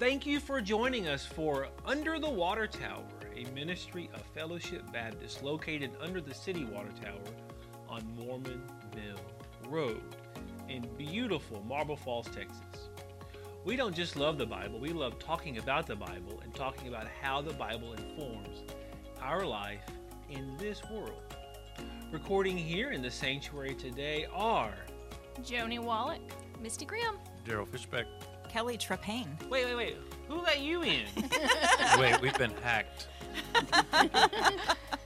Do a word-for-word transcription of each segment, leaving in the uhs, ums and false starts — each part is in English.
Thank you for joining us for Under the Water Tower, a ministry of Fellowship Baptist located under the city water tower on Mormonville Road in beautiful Marble Falls, Texas. We don't just love the Bible, we love talking about the Bible and talking about how the Bible informs our life in this world. Recording here in the sanctuary today are Joni Wallach, Misty Graham, Daryl Fishbeck, Kelly Trepane. Wait, wait, wait. Who let you in? Wait, we've been hacked.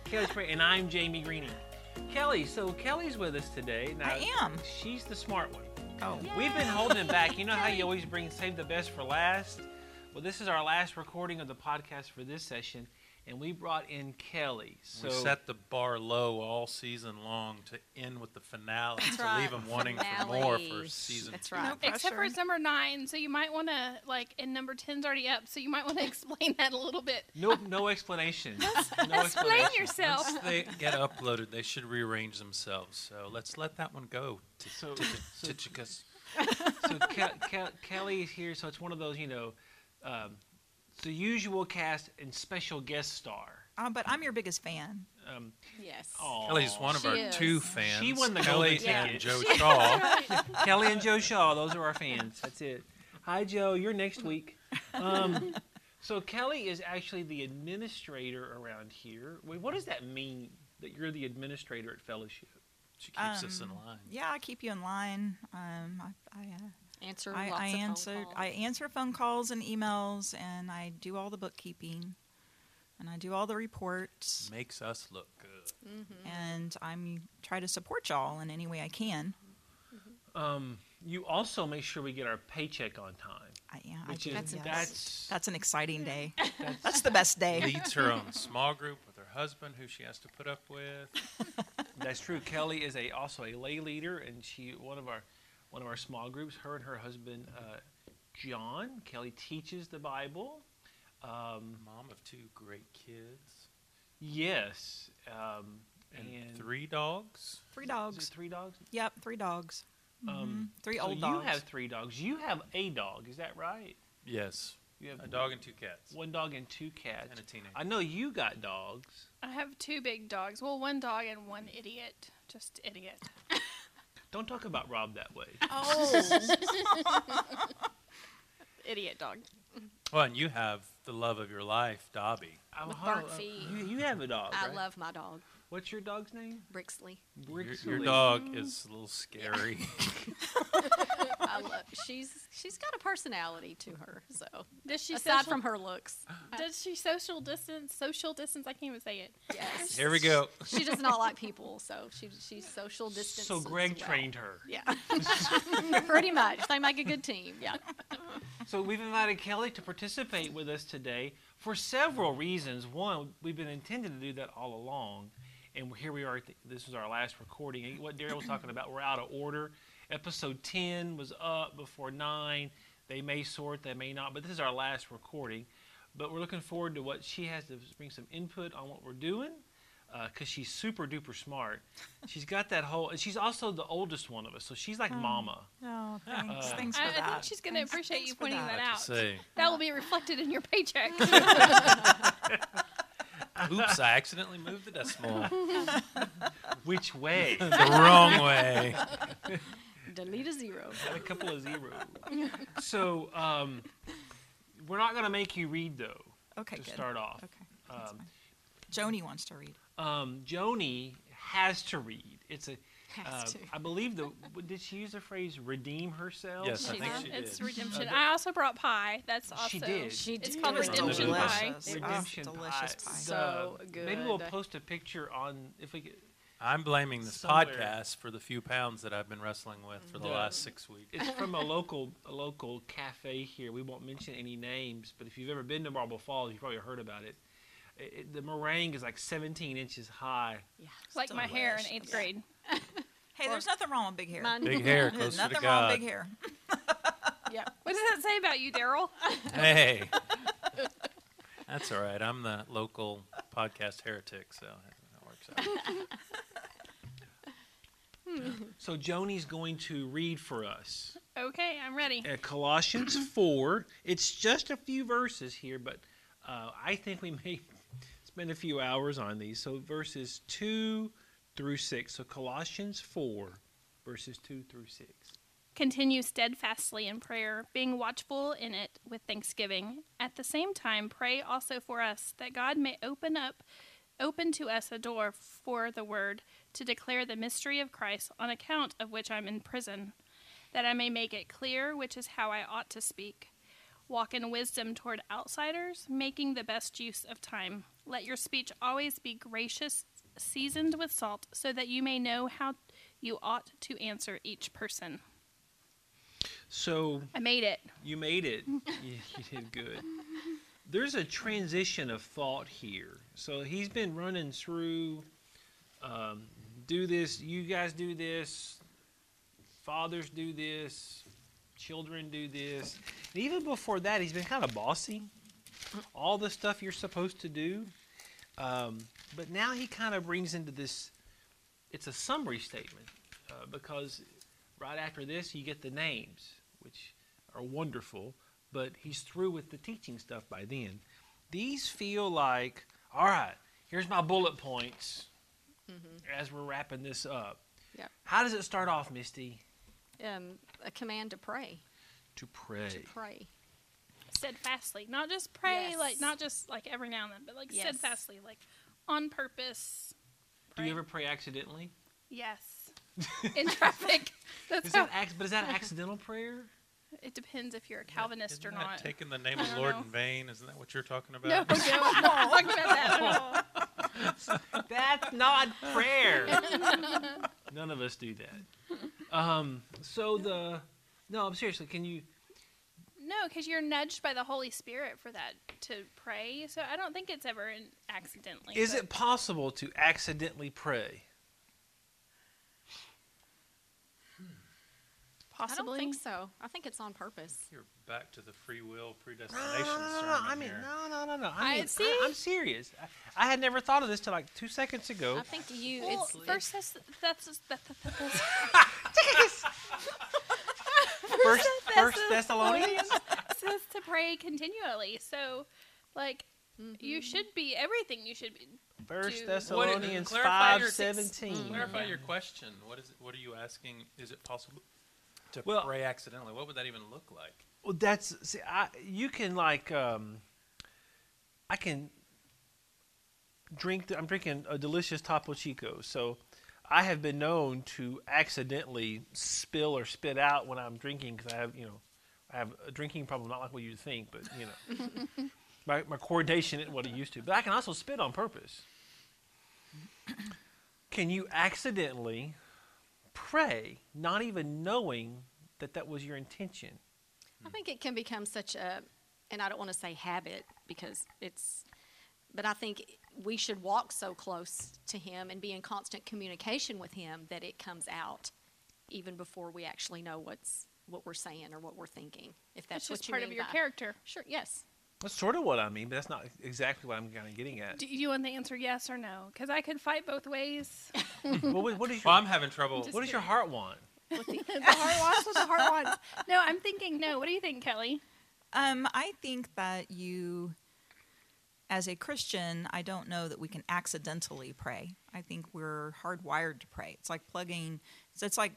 Kelly Trepane, and I'm Jamie Greening. Kelly, so Kelly's with us today. Now, I am. She's the smart one. Oh. Yay. We've been holding it back. You know how you always bring save the best for last? Well, this is our last recording of the podcast for this session, and we brought in Kelly. So we set the bar low all season long to end with the finale, That's to right. leave them wanting finale. for more for season That's two. Right. No pressure. Except for it's number nine, so you might want to, like, and number ten's already up, so you might want to explain that a little bit. No, no explanation. No explain yourself. Once they get uploaded, they should rearrange themselves. So let's let that one go. So, so, so Ke- Ke- Kelly is here, so it's one of those, you know, um, the usual cast and special guest star. Um, but I'm your biggest fan. Um, yes. Aww. Kelly's one of she our is. two fans. She won the Kelly golden ticket. And Joe Shaw. Kelly and Joe Shaw, those are our fans. That's it. Hi, Joe. You're next week. Um, so Kelly is actually the administrator around here. Wait, what does that mean, that you're the administrator at Fellowship? She keeps um, us in line. Yeah, I keep you in line. Um, I... I uh, Answer I, lots I of answered, phone calls. I answer phone calls and emails, and I do all the bookkeeping, and I do all the reports. Makes us look good. Mm-hmm. And I try to support y'all in any way I can. Mm-hmm. Um, you also make sure we get our paycheck on time. I, yeah, I do. Is, that's, yes. that's, that's an exciting day. That's, that's the best day. Leads her own small group with her husband, who she has to put up with. That's true. Kelly is a also a lay leader, and she one of our... One of our small groups, her and her husband, uh, John. Kelly teaches the Bible. Um, Mom of two great kids. Yes. Um, and, and three dogs. Three dogs. Three dogs? Yep, three dogs. Mm-hmm. um, three so old dogs. You have three dogs. You have a dog, is that right? Yes. You have a dog and two cats. One dog and two cats. And a teenager. I know you got dogs. I have two big dogs. Well, one dog and one idiot. Just idiot. Don't talk about Rob that way. Oh. Idiot dog. Well, and you have the love of your life, Dobby. With oh, burnt feet. You, you have a dog, I right? love my dog. What's your dog's name? Brixley. Brixley. Your, your dog is a little scary. Yeah. I love, she's she's got a personality to her. So does she aside social, from her looks? Does she social distance? Social distance? I can't even say it. Yes. Here we go. She does not like people, so she she's social distance. So Greg well. trained her. Yeah. Pretty much. They make a good team. Yeah. So we've invited Kelly to participate with us today for several reasons. One, we've been intending to do that all along, and here we are. Th- this was our last recording. And what Daryl was talking about, we're out of order. Episode ten was up before nine. They may sort, they may not, but this is our last recording. But we're looking forward to what she has to bring some input on what we're doing, because uh, she's super duper smart. She's got that whole, and she's also the oldest one of us, so she's like um, mama. Oh, thanks, uh, thanks for I, that. I think she's going to appreciate you pointing that, that out. That yeah. will be reflected in your paycheck. Oops, I accidentally moved the decimal. Which way? The wrong way. Delete a zero. And a couple of zeros. So um, we're not going to make you read, though, okay, to good. start off. Okay, um, Joni wants to read. Um, Joni has to read. It's a. Has uh, to. I believe, the did she use the phrase redeem herself? Yes, she I think did. she did. It's redemption. Uh, I also brought pie. That's also. She did. She did. It's called it's redemption delicious. pie. Redemption oh, delicious pie. pie. So uh, good. Maybe we'll post a picture on, if we could. I'm blaming this Somewhere. podcast for the few pounds that I've been wrestling with for the no. last six weeks. It's from a local a local cafe here. We won't mention any names, but if you've ever been to Marble Falls, you've probably heard about it. it the meringue is like seventeen inches high. Yeah, it's like my hair in eighth grade. Hey, there's nothing wrong with big hair. Mine. Big hair, closer to God. Nothing wrong with big hair. Yeah. What does that say about you, Daryl? Hey. That's all right. I'm the local podcast heretic, so that works out. So Joni's going to read for us. Okay, I'm ready. Uh, Colossians four. It's just a few verses here, but uh, I think we may spend a few hours on these. So verses two through six. So Colossians four, verses two through six. Continue steadfastly in prayer, being watchful in it with thanksgiving. At the same time, pray also for us, that God may open up, open to us a door for the word, to declare the mystery of Christ, on account of which I'm in prison, that I may make it clear which is how I ought to speak. Walk in wisdom toward outsiders, making the best use of time. Let your speech always be gracious, seasoned with salt, so that you may know how you ought to answer each person. So I made it. You made it. you, you did good. There's a transition of thought here. So he's been running through, um, do this, you guys do this, fathers do this, children do this. And even before that, he's been kind of bossy. All the stuff you're supposed to do. Um, but now he kind of brings into this, it's a summary statement, uh, because right after this, you get the names, which are wonderful, but he's through with the teaching stuff by then. These feel like, all right, here's my bullet points mm-hmm. as we're wrapping this up. Yep. How does it start off, Misty? Um, a command to pray. To pray. To pray. Steadfastly. Not just pray, yes. like not just like every now and then, but like yes. steadfastly, like on purpose. Pray. Do you ever pray accidentally? Yes. In traffic. That's is how that, but is that accidental prayer? It depends if you're a Calvinist yeah, or not. Taking the name of the Lord know. in vain, isn't that what you're talking about? No, no, I'm not talking about that at all. That's not prayer. None of us do that. Um, so the, no, seriously, can you? No, because you're nudged by the Holy Spirit for that to pray. So I don't think it's ever in accidentally. Is it possible to accidentally pray? Possibly. I don't think so. I think it's on purpose. You're back to the free will predestination sermon. No, no, no, no. I mean, here. no, no, no, no. I, I mean, see? I, I'm serious. I, I had never thought of this till like two seconds ago. I think you. Well, it's first. That's that's. First, First Thessalonians says to pray continually. So, like, mm-hmm. you should be everything. You should be. First Thessalonians five seventeen. Mm-hmm. Clarify your question. What is it? What are you asking? Is it possible? To well, pray accidentally, what would that even look like? Well, that's see, I, you can like, um, I can drink. The, I'm drinking a delicious Topo Chico, so I have been known to accidentally spill or spit out when I'm drinking because I have, you know, I have a drinking problem, not like what you'd think, but you know, my my coordination isn't what it used to. But I can also spit on purpose. Can you accidentally pray, not even knowing that that was your intention? I think it can become such a, and I don't want to say habit because it's, but I think we should walk so close to Him and be in constant communication with Him that it comes out even before we actually know what's what we're saying or what we're thinking. If that's, that's what just you part mean of your by, character, sure, yes. That's sort of what I mean, but that's not exactly what I'm kind of getting at. Do you want the answer yes or no? Because I could fight both ways. well, what, what is your, well, I'm having trouble. I'm what kidding. does your heart want? What the, the heart wants what the heart wants. No, I'm thinking no. What do you think, Kelly? Um, I think that you, as a Christian, I don't know that we can accidentally pray. I think we're hardwired to pray. It's like plugging. It's like,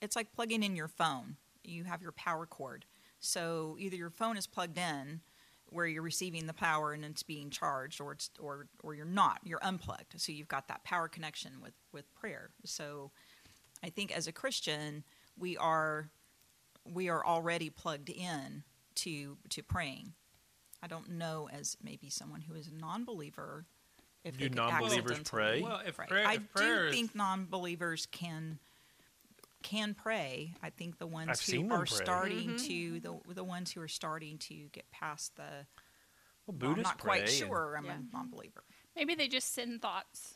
it's like plugging in your phone. You have your power cord. So either your phone is plugged in, where you're receiving the power and it's being charged, or it's or or you're not, you're unplugged. So you've got that power connection with, with prayer. So I think as a Christian, we are we are already plugged in to to praying. I don't know as maybe someone who is a non-believer if do non-believers pray. Well, if pray. Prayer, I if do think non-believers can can pray. I think the ones I've who are starting mm-hmm. to the the ones who are starting to get past the well, Buddhists well, I'm not pray quite sure I'm yeah. a non-believer. Maybe they just send thoughts.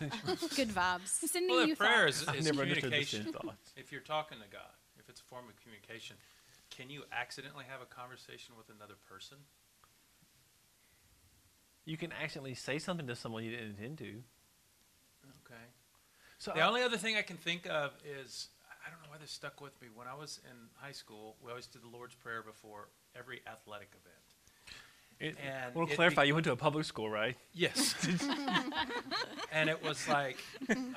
Good vibs. Sending well, you prayer thoughts. is, is communication. If you're talking to God, if it's a form of communication, can you accidentally have a conversation with another person? You can accidentally say something to someone you didn't intend to. Okay. So the I, only other thing I can think of is I don't know why this stuck with me. When I was in high school, we always did the Lord's Prayer before every athletic event. It, and we'll clarify, you went to a public school, right? Yes. And it was like,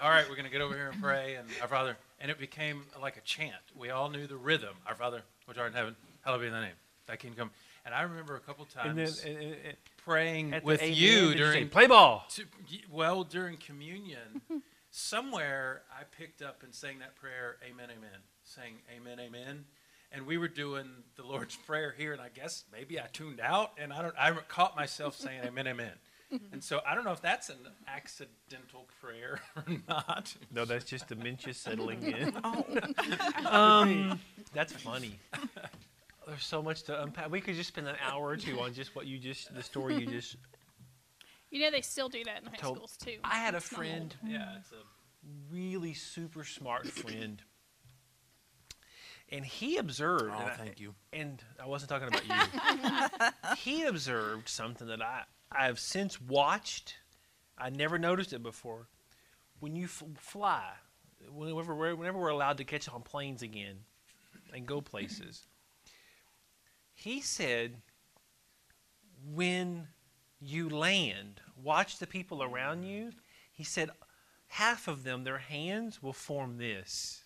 all right, we're going to get over here and pray, and our Father. And it became like a chant. We all knew the rhythm. Our Father, which art in heaven, hallowed be thy name. Thy kingdom come. And I remember a couple times and then, and, and, praying with you during play ball. To, well, during communion, somewhere I picked up and sang that prayer, amen, amen, saying amen, amen. And we were doing the Lord's Prayer here, and I guess maybe I tuned out, and I don't. I caught myself saying amen, amen. And so I don't know if that's an accidental prayer or not. No, that's just dementia settling in. Oh. um, that's funny. There's so much to unpack. We could just spend an hour or two on just what you just, the story you just. You know, they still do that in high told. schools, too. I had a friend, yeah, it's a really super smart friend. And he observed, oh, and, thank I, you. and I wasn't talking about you, he observed something that I, I have since watched. I never noticed it before. When you f fly, whenever we're, whenever we're allowed to catch on planes again and go places, he said, when you land, watch the people around you. He said, half of them, their hands will form this.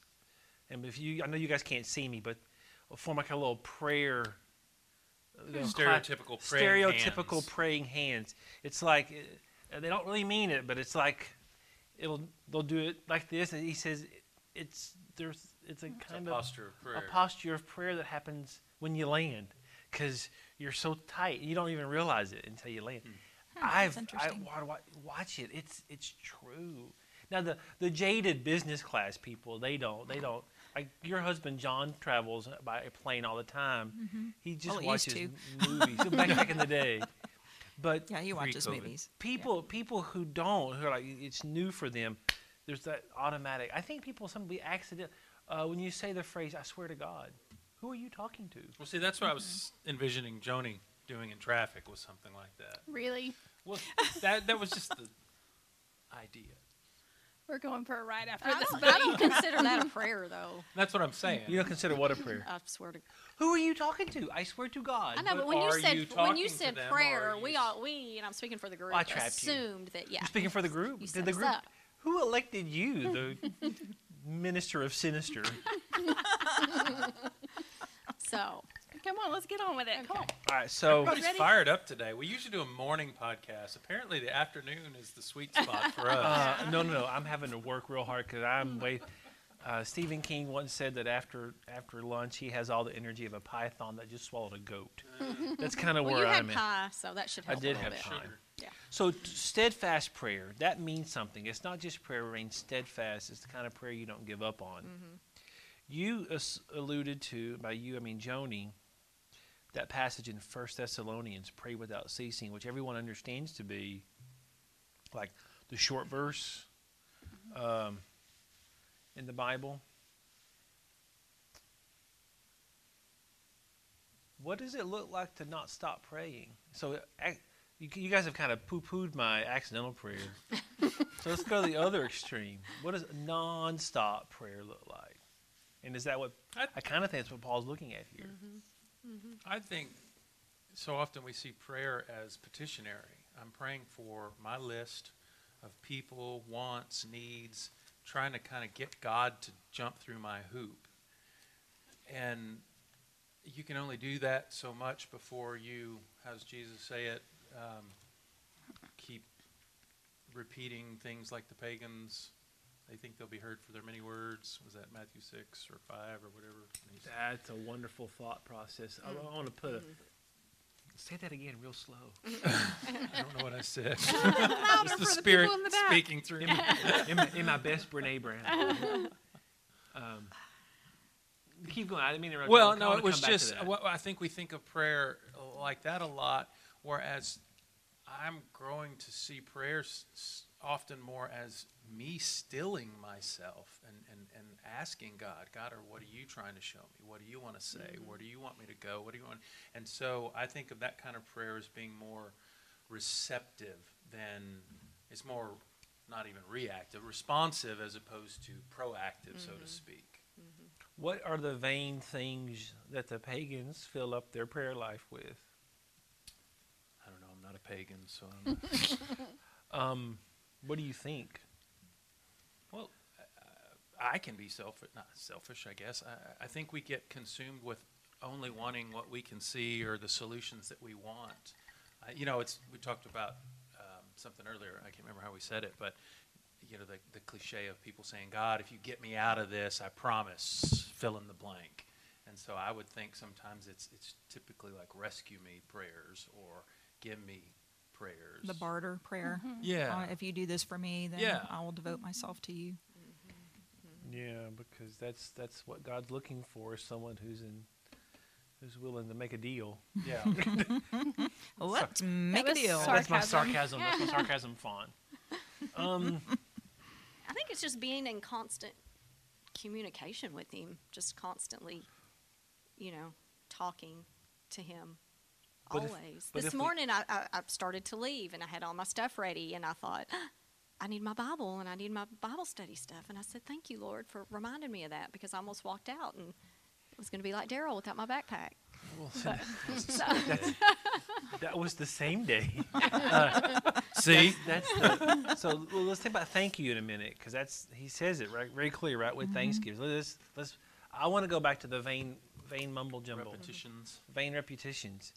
And if you, I know you guys can't see me, but I'll form like a little prayer. Stereotypical praying hands. Stereotypical praying hands. It's like, uh, they don't really mean it, but it's like, it'll they'll do it like this. And he says, it's there's it's a it's kind a of posture of prayer. a posture of prayer that happens when you land, because you're so tight, you don't even realize it until you land. Hmm. I've I, I, watch it. It's it's true. Now the the jaded business class people, they don't they don't. Like your husband John travels by a plane all the time. Mm-hmm. He just well, watches he movies back, back in the day. But yeah, he watches movies. People yeah. people who don't, who are like it's new for them. There's that automatic. I think people some be accident uh, when you say the phrase "I swear to God," who are you talking to? Well, see, that's what mm-hmm. I was envisioning Joni doing in traffic was something like that. Really? Well, that that was just the idea. We're going for a ride after I this. Don't, but I don't consider that a prayer, though. That's what I'm saying. You don't consider what a prayer? I swear to God. Who are you talking to? I swear to God. I know, but, but when, you said, you when you said them, prayer, we all we and I'm speaking for the group. I trapped assumed you. that yeah. You're speaking for the group. You Did the group? Up. Who elected you, the minister of sinister? So. Come on, let's get on with it. Okay. Come on. All right, so everybody's fired up today. We usually do a morning podcast. Apparently, the afternoon is the sweet spot for us. Uh, no, no, no. I'm having to work real hard because I'm way. Uh, Stephen King once said that after after lunch, he has all the energy of a python that just swallowed a goat. Mm. That's kind of well, where I'm at. You had pie, so that should help. I did a have pie. Yeah. So steadfast prayer. That means something. It's not just prayer. It means steadfast. It's the kind of prayer you don't give up on. Mm-hmm. You uh, alluded to by you. I mean Joni. That passage in First Thessalonians, pray without ceasing, which everyone understands to be like the short verse um, in the Bible. What does it look like to not stop praying? So I, you, you guys have kind of poo-pooed my accidental prayer. So let's go to the other extreme. What does non-stop prayer look like? And is that what, I kind of think that's what Paul's looking at here. Mm-hmm. Mm-hmm. I think so often we see prayer as petitionary. I'm praying for my list of people, wants, needs, trying to kind of get God to jump through my hoop. And you can only do that so much before you, how does Jesus say it, um, keep repeating things like the pagans. They think they'll be heard for their many words. Was that Matthew six or five or whatever? That's a wonderful thought process. Mm. I, I want to put a... Mm. Say that again real slow. I don't know what I said. It's the Spirit the the speaking through me. In, in, in my best Brene Brown. um, keep going. I didn't mean to interrupt. Well, no, it was just... Well, I think we think of prayer like that a lot, whereas I'm growing to see prayer often more as... me stilling myself and, and, and asking God, God, or what are you trying to show me? What do you want to say? Mm-hmm. Where do you want me to go? What do you want? And so I think of that kind of prayer as being more receptive than, it's more not even reactive, responsive as opposed to proactive, mm-hmm. so to speak. Mm-hmm. What are the vain things that the pagans fill up their prayer life with? I don't know. I'm not a pagan, so I don't know. um, what do you think? Well, I, I can be selfish. Not selfish, I guess. I, I think we get consumed with only wanting what we can see or the solutions that we want. Uh, you know, it's we talked about um, something earlier. I can't remember how we said it, but you know, the, the cliche of people saying, God, if you get me out of this, I promise, fill in the blank. And so I would think sometimes it's it's typically like rescue me prayers or give me prayers. The barter prayer. Mm-hmm. Yeah. Uh, if you do this for me, then yeah. I will devote myself to you. Mm-hmm. Mm-hmm. Yeah, because that's that's what God's looking for, someone who's in who's willing to make a deal. Yeah. Let's Sar- make a deal. Sarcasm. That's my sarcasm. That's my sarcasm font. Um... I think it's just being in constant communication with him, just constantly, you know, talking to him but always. If, this morning I, I, I started to leave, and I had all my stuff ready, and I thought, ah, I need my Bible, and I need my Bible study stuff. And I said, thank you, Lord, for reminding me of that, because I almost walked out, and it was going to be like Daryl without my backpack. Well, but, so. That was the same day. Uh, See, that's, that's the, so well, let's think about thank you in a minute, because that's he says it right, very clear, right? With mm-hmm. Thanksgiving, let's let's. I want to go back to the vain, vain mumble jumble, repetitions, vain repetitions,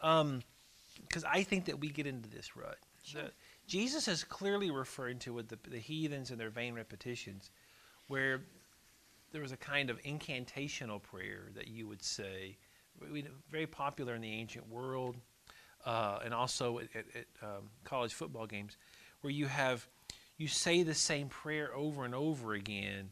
because um, I think that we get into this rut. Sure. The, Jesus is clearly referring to with the, the heathens and their vain repetitions, where there was a kind of incantational prayer that you would say, we, very popular in the ancient world. Uh, and also at, at, at um, college football games, where you have you say the same prayer over and over again,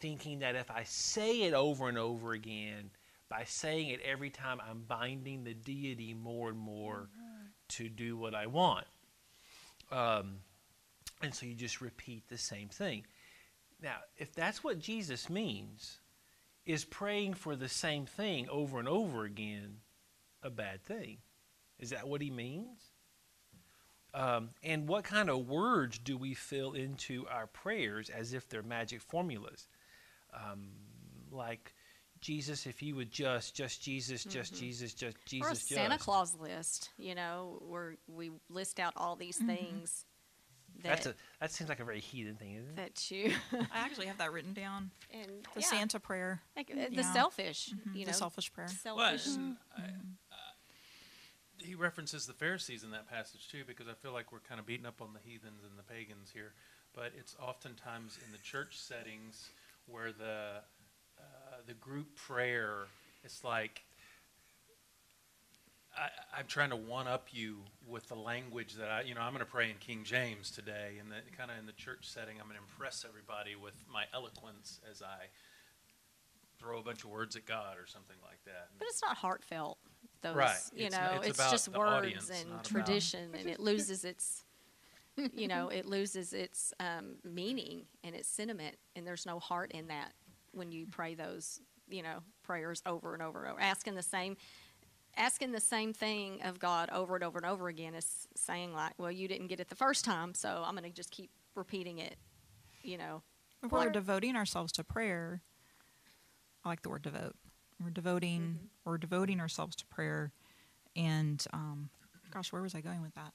thinking that if I say it over and over again, by saying it every time, I'm binding the deity more and more mm-hmm. to do what I want. Um, and so you just repeat the same thing. Now, if that's what Jesus means, is praying for the same thing over and over again a bad thing? Is that what he means? Um, and what kind of words do we fill into our prayers as if they're magic formulas? Um, like, Jesus, if you would just, just Jesus, mm-hmm. just Jesus, just Jesus, or a just. Santa Claus list, you know, where we list out all these mm-hmm. things. That, That's a, that seems like a very heathen thing, isn't it? That you. I actually have that written down. And the yeah. Santa prayer. Like, uh, the know. selfish, mm-hmm. you know. The selfish prayer. Selfish. Well, mm-hmm. I, uh, He references the Pharisees in that passage, too, because I feel like we're kind of beating up on the heathens and the pagans here. But it's oftentimes in the church settings where the uh, the group prayer, it's like, I, I'm trying to one-up you with the language that I, you know, I'm going to pray in King James today. And kind of in the church setting, I'm going to impress everybody with my eloquence as I throw a bunch of words at God or something like that. But it's not heartfelt. Those, right. You it's know, n- it's, it's just words audience, and tradition, and it loses its, you know, it loses its um, meaning and its sentiment, and there's no heart in that when you pray those, you know, prayers over and over and over. Asking the same, asking the same thing of God over and over and over again is saying like, well, you didn't get it the first time, so I'm going to just keep repeating it, you know. If we're devoting ourselves to prayer. I like the word devote. We're devoting, mm-hmm. we're devoting ourselves to prayer, and um, gosh, where was I going with that?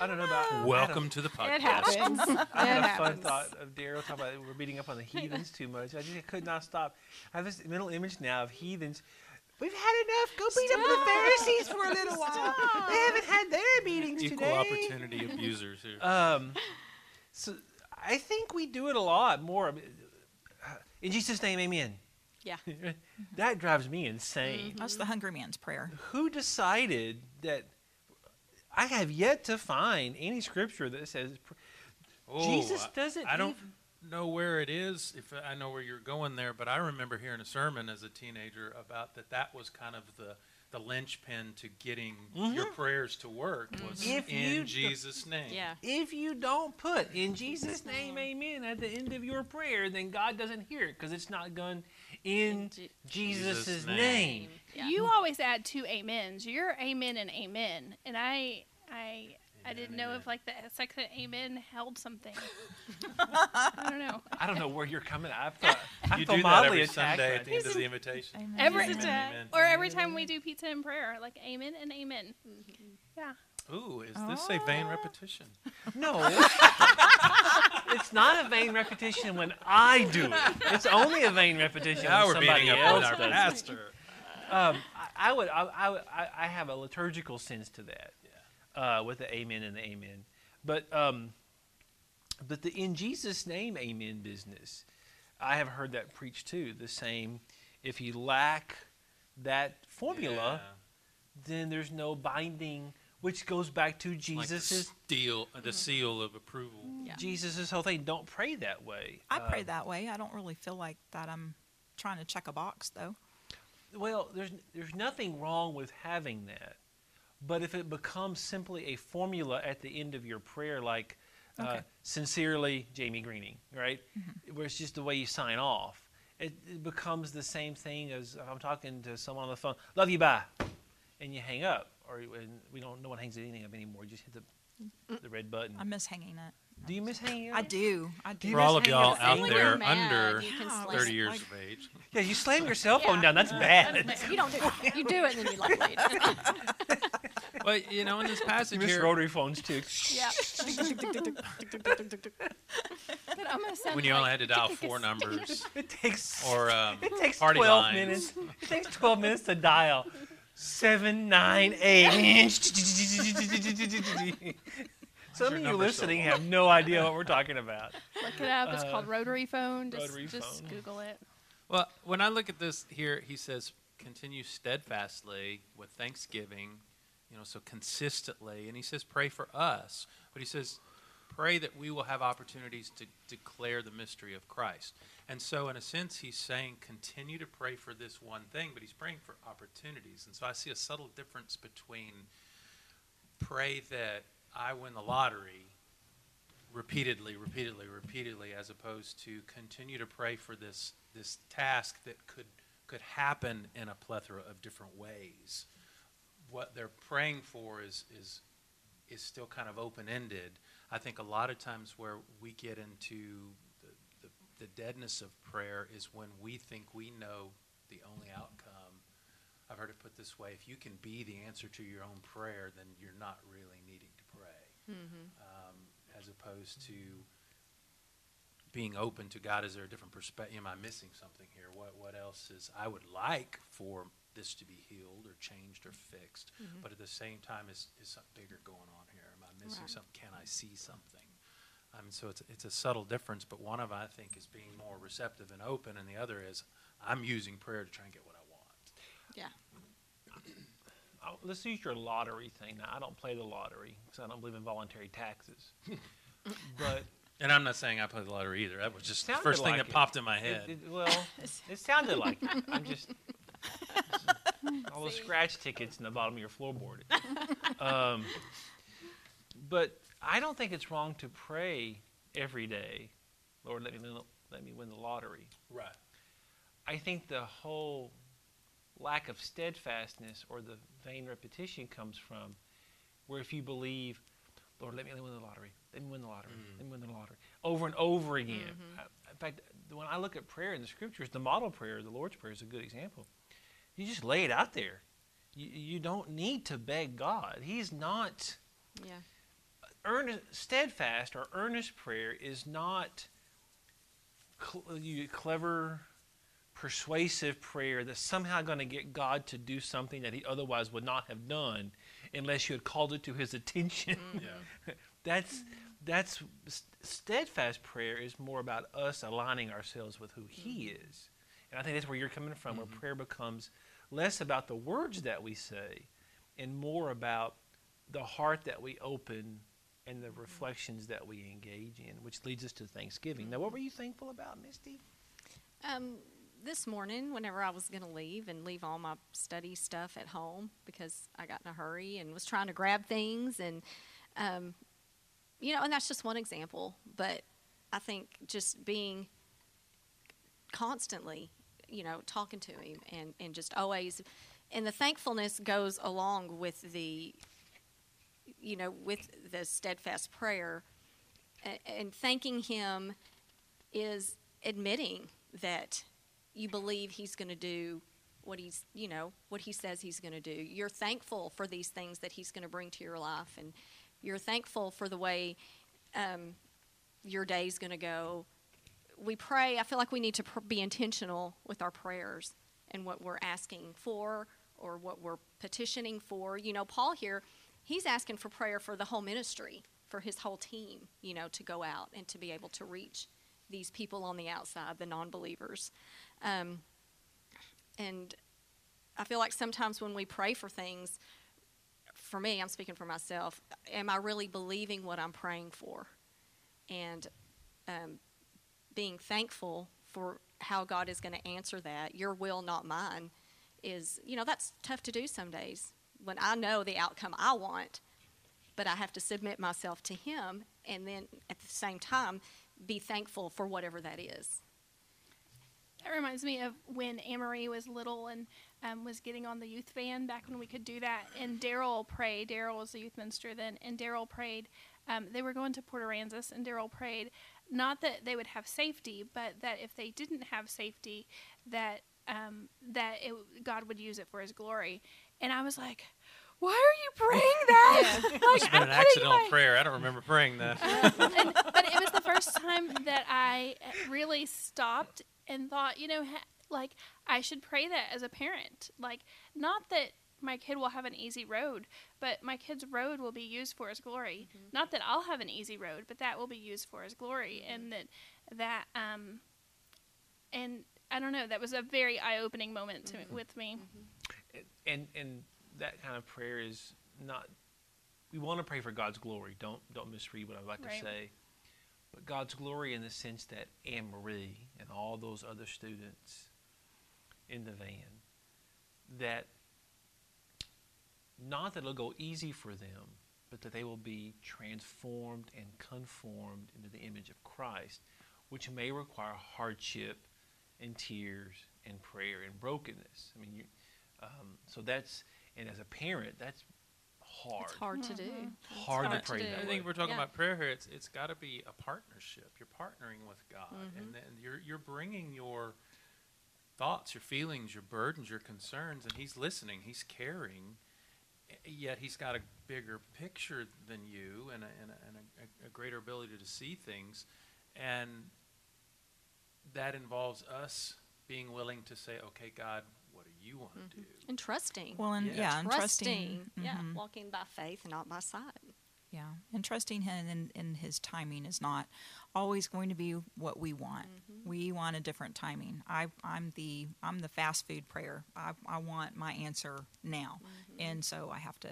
I don't know about. Welcome a, to the podcast. It happens. I had it a happens. fun thought of Daryl talking about we're beating up on the heathens too much. I just could not stop. I have this mental image now of heathens. We've had enough. Go beat Stop. up the Pharisees for a little Stop. while. They haven't had their meetings Equal today. Equal opportunity abusers here. Um, so I think we do it a lot more. In Jesus' name, amen. Yeah. That drives me insane. Mm-hmm. That's the hungry man's prayer. Who decided that? I have yet to find any scripture that says oh, Jesus doesn't. I, I don't know where it is. If I know where you're going there, but I remember hearing a sermon as a teenager about that. That was kind of the the linchpin to getting mm-hmm. your prayers to work was if in you Jesus' name. Yeah. If you don't put in Jesus' name, amen, at the end of your prayer, then God doesn't hear it because it's not done in, in G- Jesus', Jesus name. name. Yeah. You always add two amens. You're amen and amen. And I I, I didn't know amen. if like the second amen held something. I don't know. I don't know where you're coming. I thought you do that every Sunday at the end of the invitation. Amen. Every amen, time, amen. or every time we do pizza and prayer, like amen and amen. Mm-hmm. Yeah. Ooh, is this oh. a vain repetition? No. It's not a vain repetition when I do it. It's only a vain repetition now when we're somebody else does our master. Um, I, I would. I, I, I have a liturgical sense to that, yeah. uh, with the amen and the amen. But, um, but the in Jesus' name amen business, I have heard that preached too. The same. If you lack that formula, yeah. then there's no binding. Which goes back to Jesus's like deal, uh, the seal of approval. Yeah. Jesus's whole thing. Don't pray that way. I um, pray that way. I don't really feel like that. I'm trying to check a box, though. Well, there's there's nothing wrong with having that, but if it becomes simply a formula at the end of your prayer, like uh, okay. sincerely, Jamie Greening, right, mm-hmm. where it's just the way you sign off, it, it becomes the same thing as if I'm talking to someone on the phone. Love you, bye, and you hang up. Or we don't. No one hangs anything up anymore. You just hit the the red button. I miss hanging it. Do you miss hanging it? I do. I do. For all of y'all out there under yeah, thirty years like, of age. Yeah, you slam your cell phone yeah. down. That's uh, bad. That's, you don't do it. You do it and then you like it. Well, you know, in this passage you miss here, rotary phones too. Yeah. When you only had to dial four numbers. It takes. Or um, it takes party twelve lines. minutes. It takes twelve minutes to dial. Seven, nine, eight. Some of you listening have no idea what we're talking about. Look it up. It's uh, called rotary phone. Just, rotary just phone. Google it. Well, when I look at this here, he says, continue steadfastly with thanksgiving, you know, so consistently. And he says, pray for us. But he says, pray that we will have opportunities to declare the mystery of Christ. And so in a sense, he's saying continue to pray for this one thing, but he's praying for opportunities. And so I see a subtle difference between pray that I win the lottery repeatedly, repeatedly, repeatedly, as opposed to continue to pray for this this task that could could happen in a plethora of different ways. What they're praying for is is is still kind of open-ended. I think a lot of times where we get into the, the, the deadness of prayer is when we think we know the only outcome. I've heard it put this way, if you can be the answer to your own prayer, then you're not really needing to pray. Mm-hmm. um, as opposed to being open to God. Is there a different perspective? Am I missing something here? What, what else is, I would like for this to be healed or changed or fixed, mm-hmm. but at the same time, is, is something bigger going on here? Am I missing right. something? Can I see something? I mean, so it's, it's a subtle difference, but one of I think is being more receptive and open, and the other is I'm using prayer to try and get what I want. Yeah. I'll, let's use your lottery thing. Now, I don't play the lottery because I don't believe in voluntary taxes. but And I'm not saying I play the lottery either. That was just the first like thing that it. popped in my head. It, it, well, it sounded like it. I'm just... All those scratch tickets in the bottom of your floorboard. Um, but I don't think it's wrong to pray every day, Lord, let me win, let me win the lottery. Right. I think the whole lack of steadfastness or the vain repetition comes from where if you believe, Lord, let me win the lottery, let me win the lottery, mm. let me win the lottery, over and over again. Mm-hmm. I, in fact, when I look at prayer in the Scriptures, the model prayer, the Lord's Prayer is a good example. You just lay it out there. You, you don't need to beg God. He's not yeah. earnest, steadfast or earnest prayer is not cl you, clever, persuasive prayer that's somehow going to get God to do something that he otherwise would not have done unless you had called it to his attention. Mm-hmm. yeah. That's that's steadfast prayer is more about us aligning ourselves with who he is. And I think that's where you're coming from, mm-hmm. where prayer becomes less about the words that we say and more about the heart that we open and the reflections that we engage in, which leads us to Thanksgiving. Mm-hmm. Now, what were you thankful about, Misty? Um, this morning, whenever I was going to leave and leave all my study stuff at home because I got in a hurry and was trying to grab things. And, um, you know, and that's just one example. But I think just being constantly, you know, talking to him and, and just always, and the thankfulness goes along with the you know, with the steadfast prayer. And, and thanking him is admitting that you believe he's going to do what he's, you know, what he says he's going to do. You're thankful for these things that he's going to bring to your life, and you're thankful for the way um, your day's going to go. We pray. I feel like we need to pr- be intentional with our prayers and what we're asking for or what we're petitioning for. You know, Paul here, he's asking for prayer for the whole ministry, for his whole team, you know, to go out and to be able to reach these people on the outside, the non-believers. Um, and I feel like sometimes when we pray for things, for me, I'm speaking for myself, am I really believing what I'm praying for? And um, being thankful for how God is going to answer that, your will, not mine, is, you know, that's tough to do some days when I know the outcome I want, but I have to submit myself to him and then at the same time be thankful for whatever that is. That reminds me of when Anne Marie was little and um, was getting on the youth van back when we could do that, and Daryl prayed. Daryl was the youth minister then, and Daryl prayed. Um, they were going to Port Aransas, and Daryl prayed, not that they would have safety, but that if they didn't have safety, that um, that it, God would use it for his glory. And I was like, why are you praying that? Yeah. Like, it's been I'm an accidental my... prayer. I don't remember praying that. Um, and, but it was the first time that I really stopped and thought, you know, ha- like, I should pray that as a parent. Like, not that my kid will have an easy road, but my kid's road will be used for his glory. Mm-hmm. Not that I'll have an easy road, but that will be used for his glory. Mm-hmm. And that, that, um, and I don't know, that was a very eye-opening moment to mm-hmm. with me. Mm-hmm. And, and that kind of prayer is not, we want to pray for God's glory. Don't, don't misread what I'm about right. to say. But God's glory in the sense that Anne Marie and all those other students in the van, that not that it'll go easy for them, but that they will be transformed and conformed into the image of Christ, which may require hardship and tears and prayer and brokenness. I mean, you, um, so that's, and as a parent, that's hard. It's hard to mm-hmm. do. Hard, hard to pray. To do. I think we're talking yeah. about prayer here. It's it's got to be a partnership. You're partnering with God, mm-hmm. and then you're you're bringing your thoughts, your feelings, your burdens, your concerns, and he's listening. He's caring. Yet he's got a bigger picture than you, and a, and a, and a, a greater ability to see things, and that involves us being willing to say, "Okay, God, what do you want mm-hmm. to do?" And trusting. Well, and yeah, yeah and trusting. trusting. Yeah, mm-hmm. walking by faith, and not by sight. Yeah, and trusting him in, in his timing is not always going to be what we want. Mm-hmm. We want a different timing. I, I'm the I'm the fast food prayer. I, I want my answer now, mm-hmm. and so I have to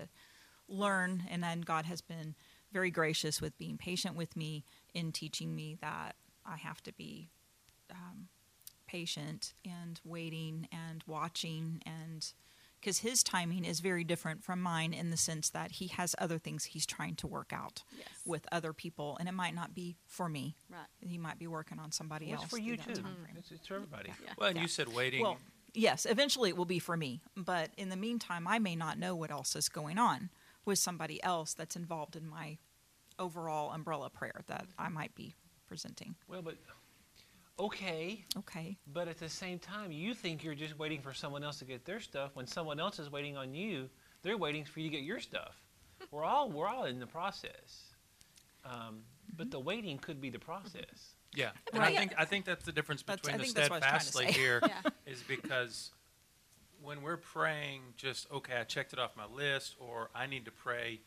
learn. And then God has been very gracious with being patient with me in teaching me that I have to be um, patient and waiting and watching and. Because his timing is very different from mine in the sense that he has other things he's trying to work out yes. with other people, and it might not be for me. Right, he might be working on somebody well, else. It's for you too. Mm-hmm. It's, it's for everybody. Yeah. Well, and yeah. you said waiting. Well, yes, eventually it will be for me, but in the meantime, I may not know what else is going on with somebody else that's involved in my overall umbrella prayer that I might be presenting. Well, but. Okay. Okay. But at the same time, you think you're just waiting for someone else to get their stuff. When someone else is waiting on you, they're waiting for you to get your stuff. We're all we're all in the process, um, mm-hmm. but the waiting could be the process. Yeah, and right. I think I think that's the difference between that's, the steadfastly here yeah. is because when we're praying, just okay, I checked it off my list, or I need to pray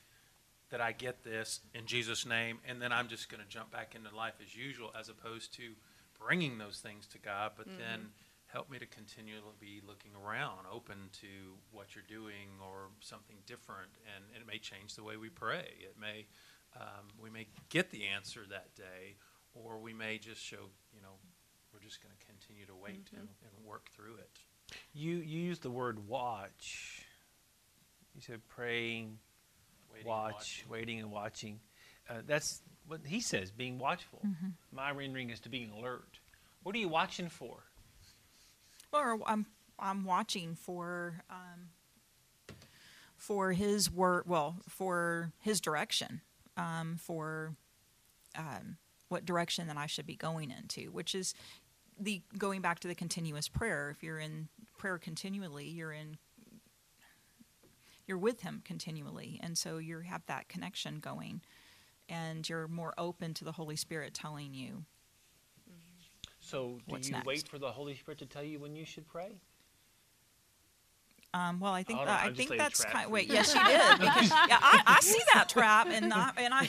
that I get this in Jesus' name, and then I'm just going to jump back into life as usual, as opposed to bringing those things to God, but mm-hmm. then help me to continually be looking around, open to what you're doing or something different, and, and it may change the way we pray. It may, um, we may get the answer that day, or we may just show, you know, we're just going to continue to wait mm-hmm. and, and work through it. You you used the word watch. You said praying, waiting watch, and waiting and watching. Uh, that's what he says, being watchful. Mm-hmm. My rendering is to being alert. What are you watching for? Well, I'm I'm watching for um, for his work, well, for his direction, um, for um, what direction that I should be going into, which is the going back to the continuous prayer. If you're in prayer continually, you're in you're with him continually, and so you have that connection going, and you're more open to the Holy Spirit telling you. So do you next? wait for the Holy Spirit to tell you when you should pray? Um, well, I think that, I think that's kind of, wait. Yes, you did. Because, yeah, I, I see that trap, and I, and I.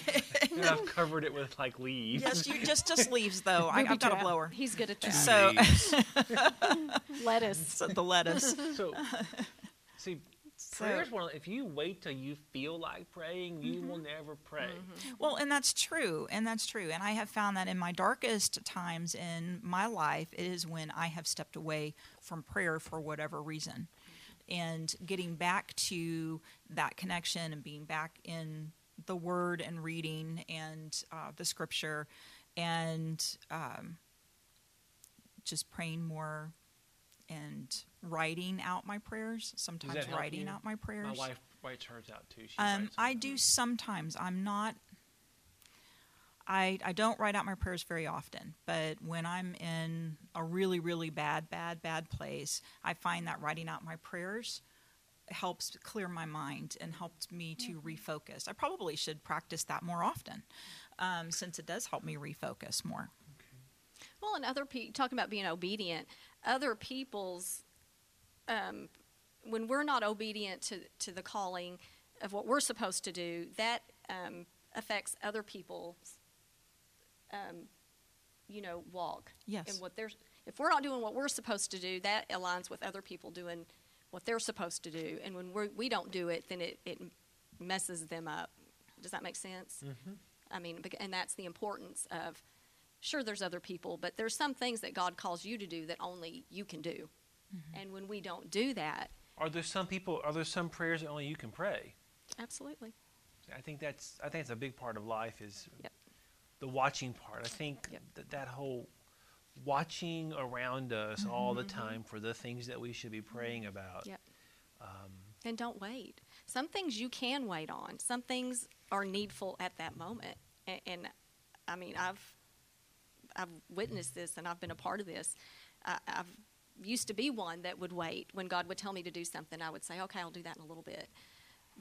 And I've covered it with like leaves. Yes, you just just leaves though. I, I've got trap. a blower. He's good at traps. So lettuce. So the lettuce. So see, so, prayer's one. If you wait till you feel like praying, you mm-hmm. will never pray. Mm-hmm. Well, and that's true, and that's true. And I have found that in my darkest times in my life, it is when I have stepped away from prayer for whatever reason. And getting back to that connection and being back in the Word and reading and uh, the Scripture and um, just praying more and writing out my prayers, sometimes writing out my prayers. My wife writes hers out too. She um, I do sometimes. I'm not, I, I don't write out my prayers very often, but when I'm in a really, really bad, bad, bad place, I find that writing out my prayers helps clear my mind and helped me to mm-hmm. refocus. I probably should practice that more often, um, since it does help me refocus more. Okay. Well, and other people, talking about being obedient, other people's, um, when we're not obedient to, to the calling of what we're supposed to do, that um, affects other people's Um, you know, walk. Yes. And what they're, if we're not doing what we're supposed to do, that aligns with other people doing what they're supposed to do. And when we we don't do it, then it, it messes them up. Does that make sense? Mm-hmm. I mean, and that's the importance of, sure, there's other people, but there's some things that God calls you to do that only you can do. Mm-hmm. And when we don't do that. Are there some people, are there some prayers that only you can pray? Absolutely. I think that's, I think it's a big part of life is. Yep. The watching part. I think yep. that that whole watching around us mm-hmm. all the time for the things that we should be praying about. Yep. Um, and don't wait. Some things you can wait on. Some things are needful at that moment. And, and I mean, I've I've witnessed this, and I've been a part of this. I, I've used to be one that would wait. When God would tell me to do something, I would say, okay, I'll do that in a little bit.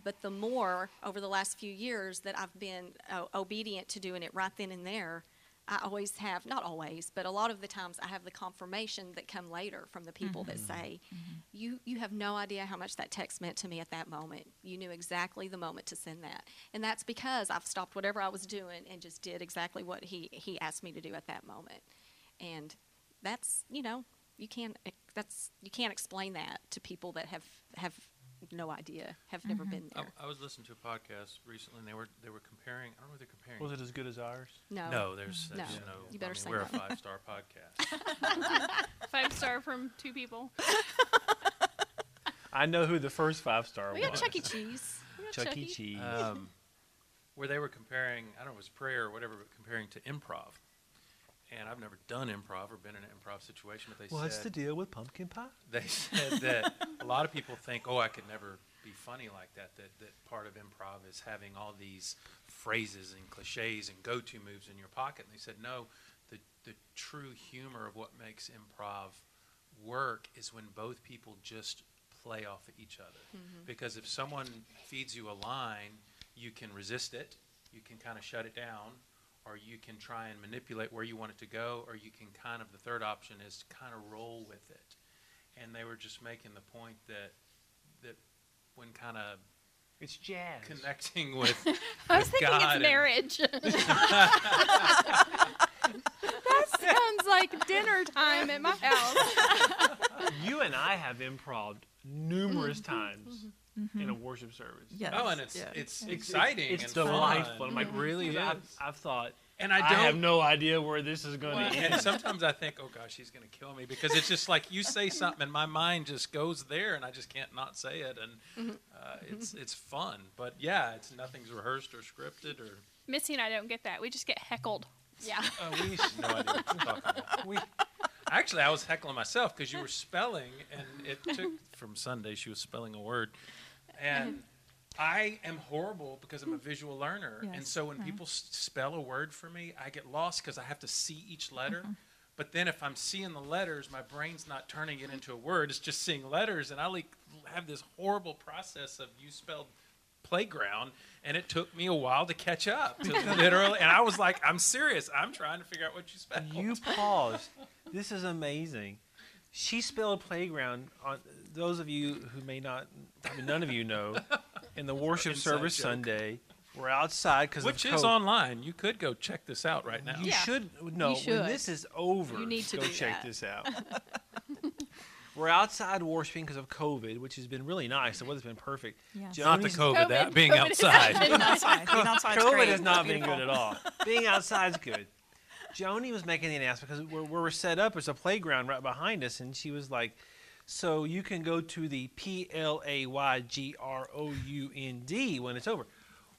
But the more, over the last few years, that I've been uh, obedient to doing it right then and there, I always have, not always, but a lot of the times I have the confirmation that come later from the people mm-hmm. that say, mm-hmm. you you have no idea how much that text meant to me at that moment. You knew exactly the moment to send that. And that's because I've stopped whatever I was doing and just did exactly what he, he asked me to do at that moment. And that's, you know, you can't, that's, you can't explain that to people that have, have no idea, have never mm-hmm. been there. I, I was listening to a podcast recently, and they were they were comparing. I don't know if they're comparing. Was it as good as ours? No. No, there's, there's no. no. You better I mean, say we're that. a five star podcast. Five star from two people. I know who the first five star was. We got Chuck E. Cheese. Chuck, Chuck E. Cheese. Um, where they were comparing, I don't know, it was prayer or whatever, but comparing to improv. And I've never done improv or been in an improv situation, but they What's said... What's the deal with pumpkin pie? They said that a lot of people think, oh, I could never be funny like that, that, that part of improv is having all these phrases and cliches and go-to moves in your pocket. And they said, no, the, the true humor of what makes improv work is when both people just play off of each other. Mm-hmm. Because if someone feeds you a line, you can resist it, you can kind of shut it down, or you can try and manipulate where you want it to go, or you can kind of, the third option is to kind of roll with it. And they were just making the point that that when kind of it's jazz connecting with I was with thinking God it's marriage. That sounds like dinner time at my house. You and I have improv numerous mm-hmm. times. Mm-hmm. Mm-hmm. In a worship service. Yes. Oh, and it's yeah. it's, it's exciting. It's, it's and delightful. Fun. I'm like, really? I've, I've thought, and I, don't, I have no idea where this is going well, to end. And sometimes I think, oh, gosh, he's going to kill me. Because it's just like you say something and my mind just goes there and I just can't not say it. And uh, it's it's fun. But, yeah, it's nothing's rehearsed or scripted. Or Missy and I don't get that. We just get heckled. Yeah. Uh, we have no idea what you're talking about. We, actually, I was heckling myself because you were spelling. And it took from Sunday she was spelling a word. And I am horrible because I'm a visual learner. Yes. And so when uh-huh. people s- spell a word for me, I get lost because I have to see each letter. Uh-huh. But then if I'm seeing the letters, my brain's not turning it into a word. It's just seeing letters. And I like have this horrible process of you spelled playground, and it took me a while to catch up to literally. And I was like, I'm serious. I'm trying to figure out what you spelled. You paused. This is amazing. She spelled playground. On those of you who may not, probably none of you know, in the worship service joke. Sunday, we're outside because which of is online. You could go check this out right now. You yeah. should no. You should. When this is over, you need to go check that. this out. We're outside worshiping because of COVID, which has been really nice. The weather's been perfect. Yes. Not the COVID, COVID that being COVID outside. Been outside. Being outside's COVID great. Has not been good at all. Being outside's good. Joni was making the announcement because where we're set up is a playground right behind us, and she was like, so you can go to the P L A Y G R O U N D when it's over.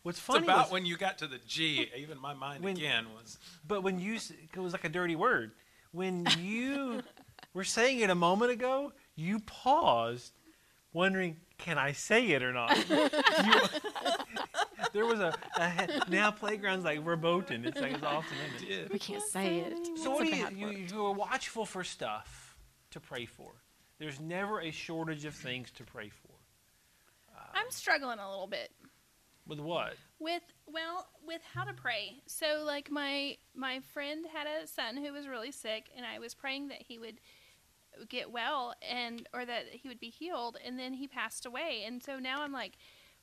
What's funny it's about was, when you got to the G, even my mind when, again was... But when you... It was like a dirty word. When you were saying it a moment ago, you paused wondering, can I say it or not? you, there was a, a now playground's like verboten. It's like it's often in it. We can't say it. So what do you, you you're watchful for stuff to pray for. There's never a shortage of things to pray for. Um, I'm struggling a little bit. With what? With well, with how to pray. So like my my friend had a son who was really sick, and I was praying that he would get well and or that he would be healed, and then he passed away. And so now I'm like,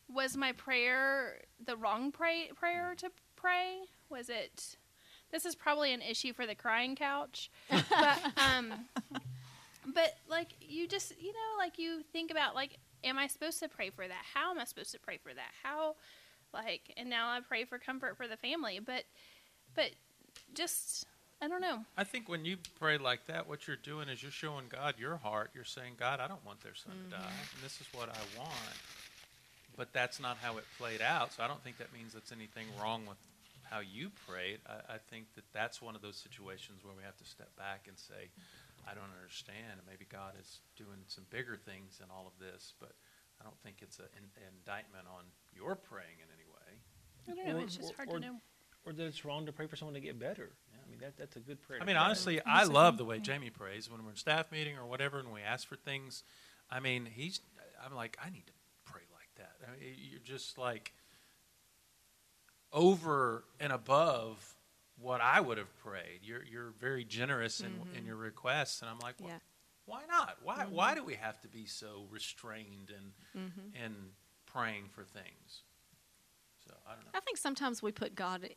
was my prayer the wrong pray, prayer to pray? Was it? This is probably an issue for the crying couch. but um, but like you just you know like you think about like, am I supposed to pray for that? How am I supposed to pray for that? How, like, and now I pray for comfort for the family. But but just I don't know. I think when you pray like that, what you're doing is you're showing God your heart. You're saying, God, I don't want their son mm-hmm. to die, and this is what I want. But that's not how it played out, so I don't think that means that's anything wrong with how you prayed. I, I think that that's one of those situations where we have to step back and say, I don't understand, and maybe God is doing some bigger things in all of this, but I don't think it's a, an, an indictment on your praying in any way. I don't know, or, it's just hard or, to know. Or that it's wrong to pray for someone to get better. Yeah. I mean, that that's a good prayer. I mean, honestly, I love the way Jamie prays when we're in staff meeting or whatever, and we ask for things. I mean, he's, I'm like, I need to that. I mean, you're just like over and above what I would have prayed. You're you're very generous in mm-hmm. in your requests, and I'm like, well, yeah. why not? Why mm-hmm. why do we have to be so restrained in mm-hmm. in praying for things? So I don't know. I think sometimes we put God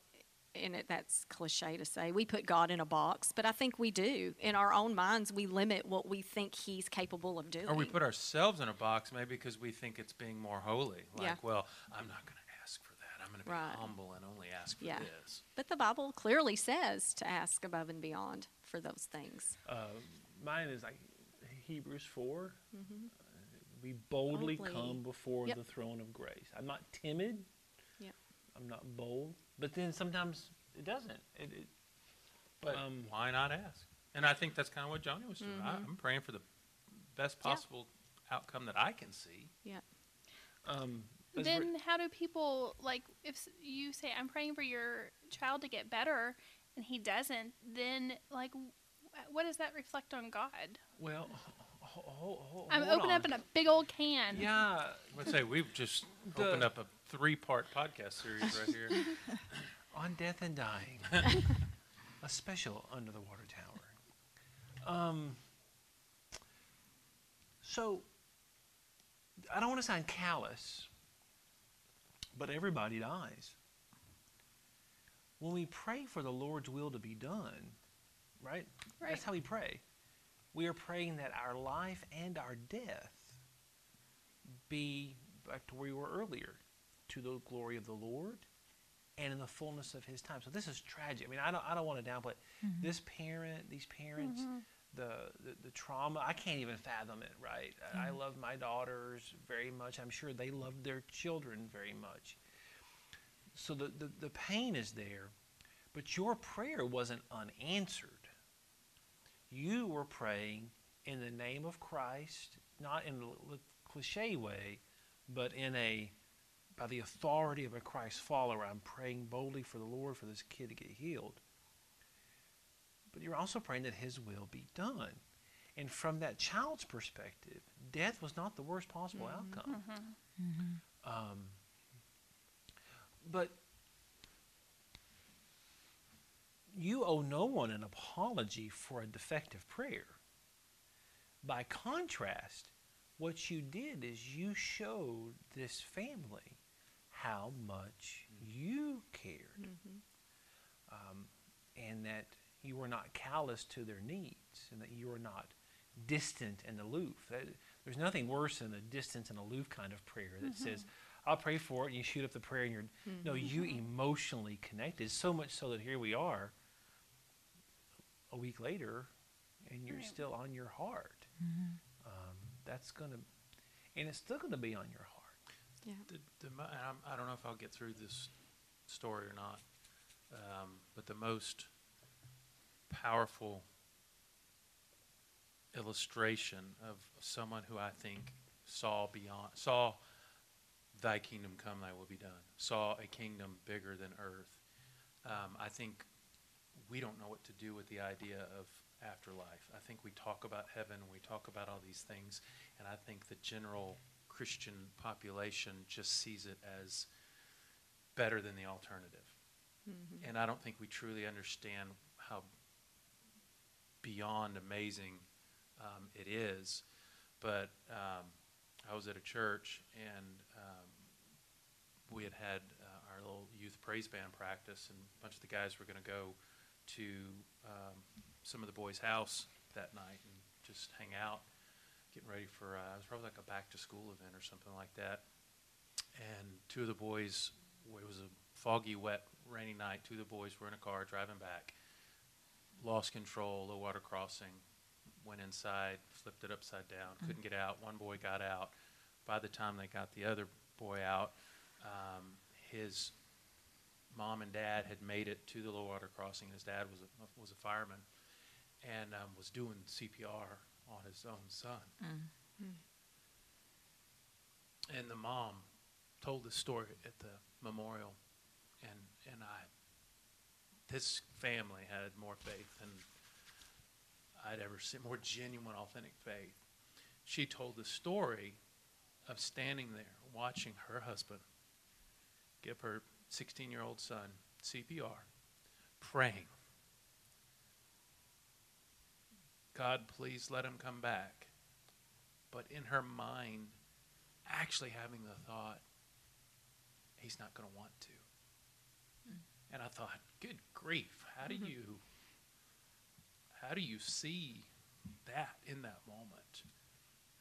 in it. That's cliche to say. We put God in a box, but I think we do in our own minds. We limit what we think He's capable of doing, or we put ourselves in a box maybe because we think it's being more holy. Like, yeah. well, I'm not going to ask for that. I'm going to be right. humble and only ask for yeah. this. But the Bible clearly says to ask above and beyond for those things. Uh, mine is like Hebrews four. Mm-hmm. Uh, we boldly, boldly come before yep. the throne of grace. I'm not timid. Yep. I'm not bold. But then sometimes it doesn't. It, it, but um, why not ask? And I think that's kind of what Joni was doing. Mm-hmm. I, I'm praying for the best possible yeah. outcome that I can see. Yeah. Um, then how do people, like, if you say, I'm praying for your child to get better, and he doesn't, then, like, what does that reflect on God? Well, ho- ho- ho- I'm opening up in a big old can. Yeah. Let's say we've just the, opened up a three-part podcast series right here. On Death and Dying. A special Under the Water Tower. Um, so, I don't want to sound callous, but everybody dies. When we pray for the Lord's will to be done, right? Right. That's how we pray. We are praying that our life and our death be back to where we were earlier, to the glory of the Lord and in the fullness of His time. So this is tragic. I mean, I don't, I don't want to downplay it. Mm-hmm. This parent, these parents, mm-hmm. the, the the trauma, I can't even fathom it, right? Mm-hmm. I love my daughters very much. I'm sure they love their children very much. So the, the, the pain is there, but your prayer wasn't unanswered. You were praying in the name of Christ, not in a cliche way, but in a By the authority of a Christ follower, I'm praying boldly for the Lord for this kid to get healed. But you're also praying that his will be done. And from that child's perspective, death was not the worst possible mm-hmm. outcome. Mm-hmm. Mm-hmm. Um, but you owe no one an apology for a defective prayer. By contrast, what you did is you showed this family how much you cared, mm-hmm. um, and that you were not callous to their needs, and that you were not distant and aloof. That, there's nothing worse than a distant and aloof kind of prayer that mm-hmm. says, I'll pray for it, and you shoot up the prayer, and you're, mm-hmm. no, you emotionally connected, so much so that here we are a week later, and you're right. still on your heart. Mm-hmm. Um, that's going to, and it's still going to be on your heart. Yeah. The, the, I don't know if I'll get through this story or not, um, but the most powerful illustration of someone who I think saw beyond, saw thy kingdom come, thy will be done, saw a kingdom bigger than earth. Um, I think we don't know what to do with the idea of afterlife. I think we talk about heaven, we talk about all these things, and I think the general Christian population just sees it as better than the alternative. Mm-hmm. And I don't think we truly understand how beyond amazing um, it is. But um, I was at a church, and um, we had had uh, our little youth praise band practice, and a bunch of the guys were going to go to um, some of the boys' house that night and just hang out, getting ready for, uh, it was probably like a back-to-school event or something like that. And two of the boys, it was a foggy, wet, rainy night, two of the boys were in a car driving back, lost control, low water crossing, went inside, flipped it upside down, mm-hmm. couldn't get out. One boy got out. By the time they got the other boy out, um, his mom and dad had made it to the low water crossing. His dad was a, was a fireman and um, was doing C P R on his own son. Mm-hmm. And the mom told the story at the memorial, and, and I, this family had more faith than I'd ever seen, more genuine, authentic faith. She told the story of standing there watching her husband give her sixteen-year-old son C P R, praying, God, please let him come back. But in her mind, actually having the thought, he's not going to want to. And I thought, good grief, how do you, how do you see that in that moment?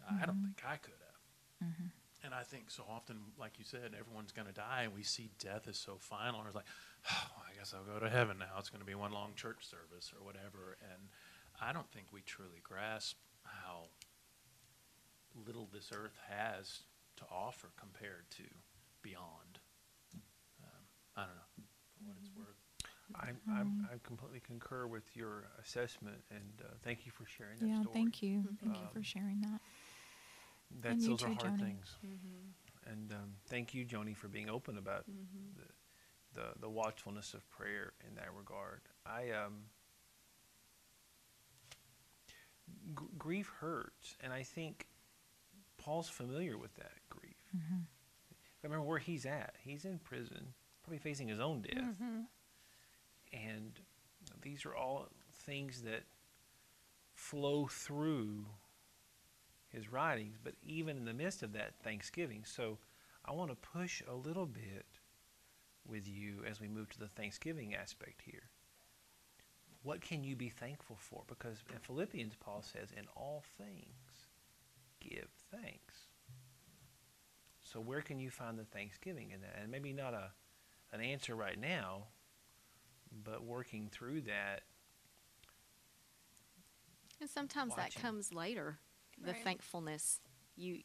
Mm-hmm. I don't think I could have. Mm-hmm. And I think so often, like you said, everyone's going to die, and we see death as so final. And it's like, oh, I guess I'll go to heaven now. It's going to be one long church service or whatever. And I don't think we truly grasp how little this earth has to offer compared to beyond. Um, I don't know. What it's worth. I'm, I'm, I completely concur with your assessment, and uh, thank you for sharing that yeah, story. Yeah, thank you. Thank um, you for sharing that. That's, those are hard Joni. things. Mm-hmm. And um, thank you, Joni, for being open about mm-hmm. the, the the watchfulness of prayer in that regard. I um, g grief hurts, and I think Paul's familiar with that grief. Mm-hmm. Remember where he's at. He's in prison, probably facing his own death. Mm-hmm. And these are all things that flow through his writings, but even in the midst of that, Thanksgiving. So I want to push a little bit with you as we move to the Thanksgiving aspect here. What can you be thankful for? Because in Philippians, Paul says, in all things, give thanks. So where can you find the thanksgiving in that? And maybe not a an answer right now, but working through that. And sometimes watching. that comes later, the right. thankfulness. You,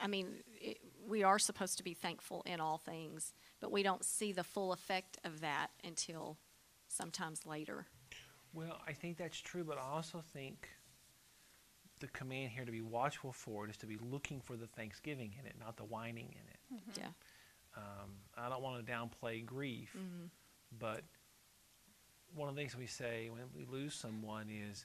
I mean, it, we are supposed to be thankful in all things, but we don't see the full effect of that until sometimes later. Well, I think that's true, but I also think the command here to be watchful for it is to be looking for the thanksgiving in it, not the whining in it. Mm-hmm. Yeah. Um, I don't want to downplay grief, mm-hmm. but one of the things we say when we lose someone is,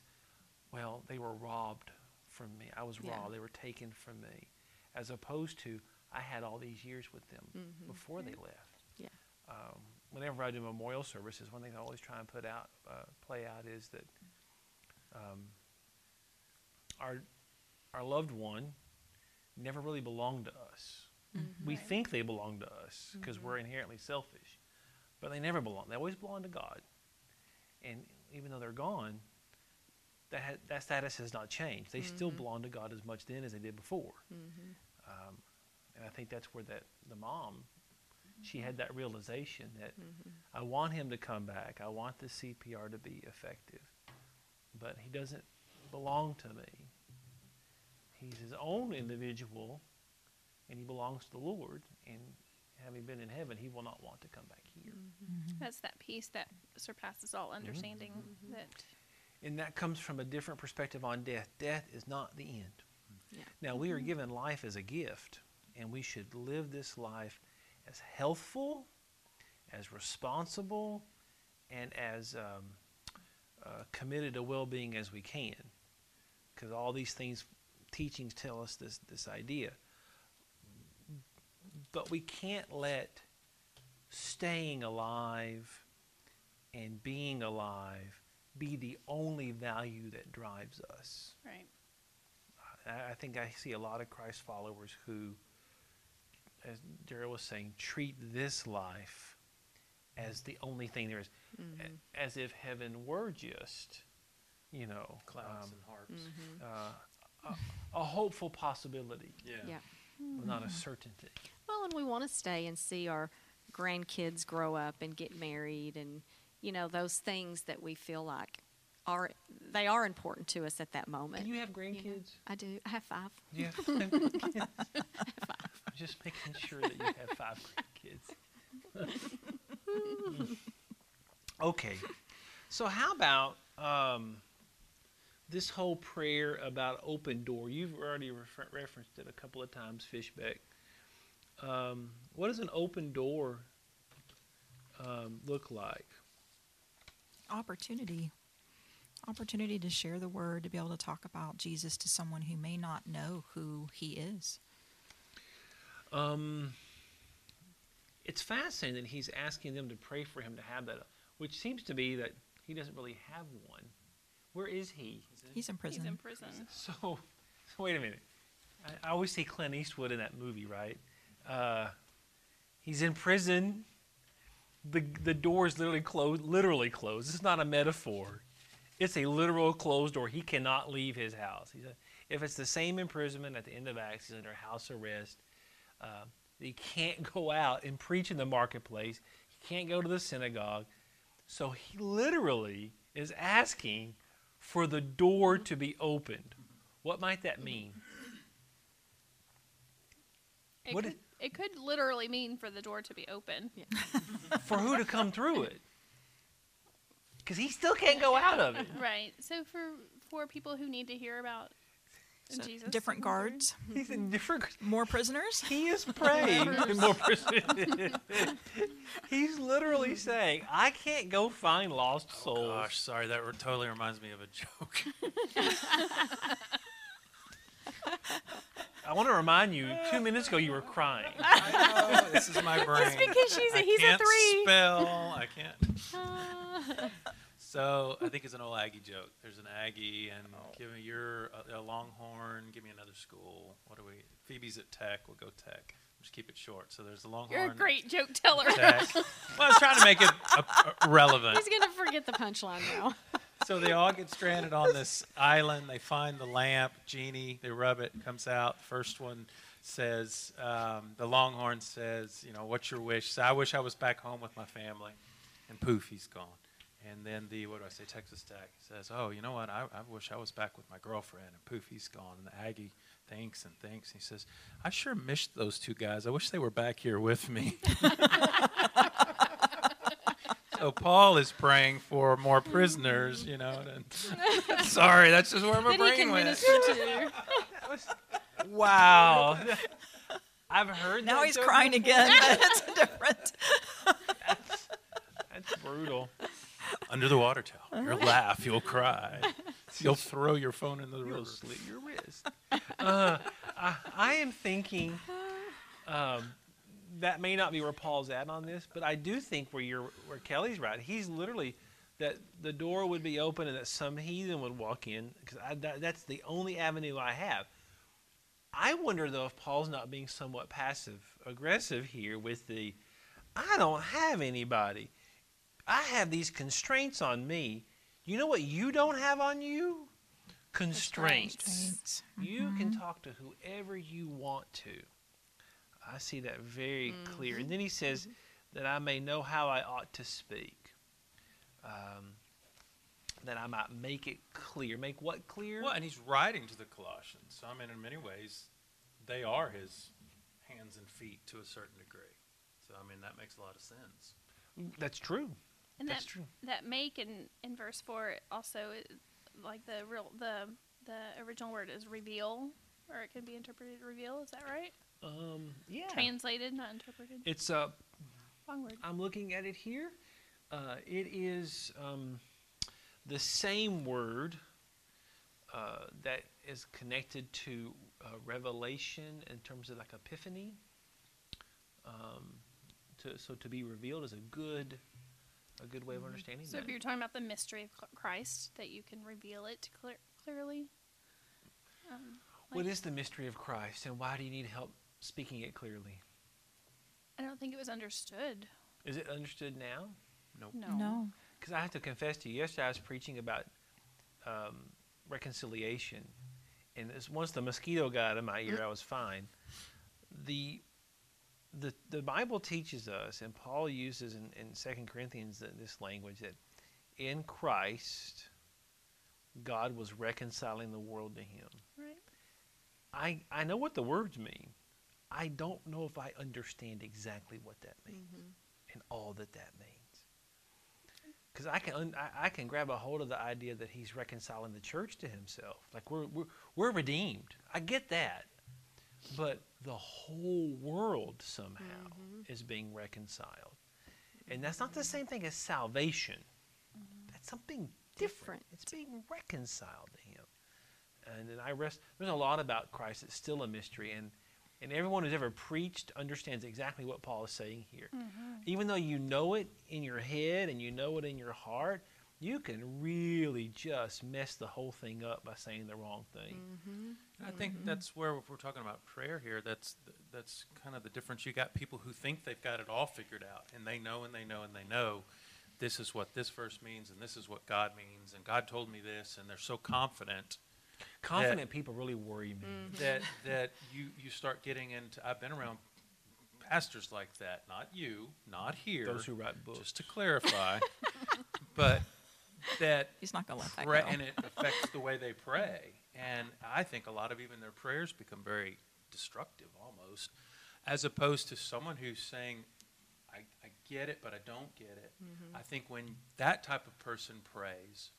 well, they were robbed from me. I was yeah. robbed. They were taken from me. As opposed to, I had all these years with them mm-hmm. before yeah. they left. Yeah. Um, whenever I do memorial services, one thing I always try and put out, uh, play out is that um, our our loved one never really belonged to us. Mm-hmm. We right. think they belong to us because mm-hmm. we're inherently selfish, but they never belong. They always belong to God. And even though they're gone, that ha- that status has not changed. They mm-hmm. still belong to God as much then as they did before. Mm-hmm. Um, and I think that's where that the mom, mm-hmm. she had that realization that mm-hmm. I want him to come back. I want the C P R to be effective, but he doesn't belong to me. He's his own individual, and he belongs to the Lord, and having been in heaven, he will not want to come back here. Mm-hmm. Mm-hmm. That's that peace that surpasses all understanding. Mm-hmm. That, and that comes from a different perspective on death. Death is not the end. Yeah. Now, we are given life as a gift, and we should live this life as healthful, as responsible, and as um, uh, committed to well-being as we can, because all these things, teachings tell us this this idea. But we can't let staying alive and being alive be the only value that drives us. Right. I, I think I see a lot of Christ followers who, as Daryl was saying, treat this life as the only thing there is, mm-hmm. a, as if heaven were just, you know, clouds um, and harps, mm-hmm. uh, a, a hopeful possibility. Yeah. yeah. Mm-hmm. Not a certainty. Well, and we want to stay and see our grandkids grow up and get married, and you know those things that we feel like are they are important to us at that moment. Do you have grandkids? You know, I do. I have five. You have five grandkids. I have five. I'm just making sure that you have five grandkids. Okay. So how about um, this whole prayer about open door? You've already refer- referenced it a couple of times, Fishbeck. Um, what does an open door um, look like? Opportunity. Opportunity to share the word, to be able to talk about Jesus to someone who may not know who he is. Um, it's fascinating that he's asking them to pray for him to have that, which seems to be that he doesn't really have one. Where is he? He's in prison. He's in prison. So, wait a minute. I, I always see Clint Eastwood in that movie, right? Uh, he's in prison. The the door is literally closed. Literally closed. It's not a metaphor. It's a literal closed door. He cannot leave his house. He's a, if it's the same imprisonment at the end of Acts, he's under house arrest. Uh, he can't go out and preach in the marketplace. He can't go to the synagogue. So he literally is asking for the door to be opened. What might that mean? It, what could, it, it could literally mean for the door to be open. Yeah. For who to come through it? Because he still can't go out of it. Right. So for, for people who need to hear about so Jesus. Different guards. He's in different, more prisoners. He is praying. More prisoners. He's literally saying, "I can't go find lost oh, souls." Gosh, sorry, that re- totally reminds me of a joke. I want to remind you, two minutes ago you were crying. I know, this is my brain. It's because she's a, he's a three. I can't spell. I can't. Uh. So I think it's an old Aggie joke. There's an Aggie, and oh. give me your uh, a Longhorn. Give me another school. What do we? Phoebe's at Tech. We'll go Tech. Just keep it short. So there's a Longhorn. You're a great joke teller. Tech. Well, I was trying to make it uh, relevant. He's gonna forget the punchline now. So they all get stranded on this island. They find the lamp, genie. They rub it, comes out. First one says, um, the Longhorn says, you know, what's your wish? So I wish I was back home with my family. And poof, he's gone. And then the, what do I say, Texas Tech says, oh, you know what, I, I wish I was back with my girlfriend, and poof, he's gone. And the Aggie thinks and thinks, and he says, I sure missed those two guys. I wish they were back here with me. So Paul is praying for more prisoners, you know. And, sorry, that's just where my brain went. Wow. I've heard now that. Now he's so crying much. Again. It's different. That's, that's brutal. Under the water tower. You'll laugh. You'll cry. You'll throw your phone in the river. You'll slit your wrist. Uh, I, I am thinking um, that may not be where Paul's at on this, but I do think where you're, where Kelly's right. He's literally that the door would be open and that some heathen would walk in, because that, that's the only avenue I have. I wonder, though, if Paul's not being somewhat passive-aggressive here with the, I don't have anybody. I have these constraints on me. You know what you don't have on you? Constraints. Constraints. Mm-hmm. You can talk to whoever you want to. I see that very mm-hmm. clear. And then he says mm-hmm. that I may know how I ought to speak. Um, that I might make it clear. Make what clear? Well, and he's writing to the Colossians. So, I mean, in many ways, they are his hands and feet to a certain degree. So, I mean, that makes a lot of sense. That's true. And That's that, true. That make in, in verse four also, it, like the real the the original word is reveal, or it can be interpreted reveal. Is that right? Um, yeah. Translated, not interpreted. It's a uh, long word. I'm looking at it here. Uh, it is um, the same word uh, that is connected to uh, revelation in terms of like epiphany. Um, to, so to be revealed is a good. A good way of understanding so that. So if you're talking about the mystery of Christ, that you can reveal it clear, clearly. Um, like what is the mystery of Christ, and why do you need help speaking it clearly? I don't think it was understood. Is it understood now? Nope. No. No. Because I have to confess to you, yesterday I was preaching about um, reconciliation, and as once the mosquito got out of my ear, I was fine. The... The, the Bible teaches us, and Paul uses in, in Second Corinthians that this language, that in Christ, God was reconciling the world to him. Right. I, I know what the words mean. I don't know if I understand exactly what that means mm-hmm. and all that that means. Because I can un, I, I can grab a hold of the idea that he's reconciling the church to himself. Like we're we're, we're redeemed. I get that. But the whole world somehow mm-hmm. is being reconciled. And that's not the same thing as salvation. Mm-hmm. That's something different. different. It's being reconciled to him. And then I rest, there's a lot about Christ that's still a mystery. And, and everyone who's ever preached understands exactly what Paul is saying here. Mm-hmm. Even though you know it in your head and you know it in your heart, you can really just mess the whole thing up by saying the wrong thing. Mm-hmm. I think mm-hmm. that's where, if we're talking about prayer here, that's th- that's kind of the difference. You got people who think they've got it all figured out, and they know and they know and they know this is what this verse means and this is what God means, and God told me this, and they're so confident. Confident people really worry me. Mm-hmm. That that you, you start getting into, I've been around pastors like that, not you, not here. Those who write books. Just to clarify. But... that he's not going to let that pray, go. And it affects the way they pray. And I think a lot of even their prayers become very destructive almost, as opposed to someone who's saying, I, I get it, but I don't get it. Mm-hmm. I think when that type of person prays,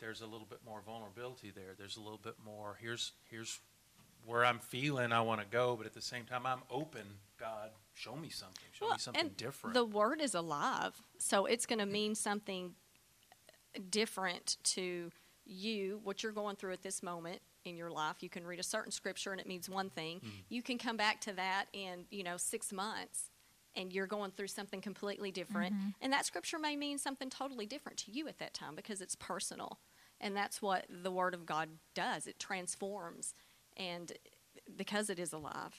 there's a little bit more vulnerability there. There's a little bit more, here's here's where I'm feeling I want to go, but at the same time, I'm open. God, show me something. Show well, me something and different. The word is alive, so it's going to mean something different to you, what you're going through at this moment in your life. You can read a certain scripture and it means one thing. Mm-hmm. You can come back to that in, you know, six months and you're going through something completely different. Mm-hmm. And that scripture may mean something totally different to you at that time because it's personal. And that's what the Word of God does. It transforms, and because it is alive.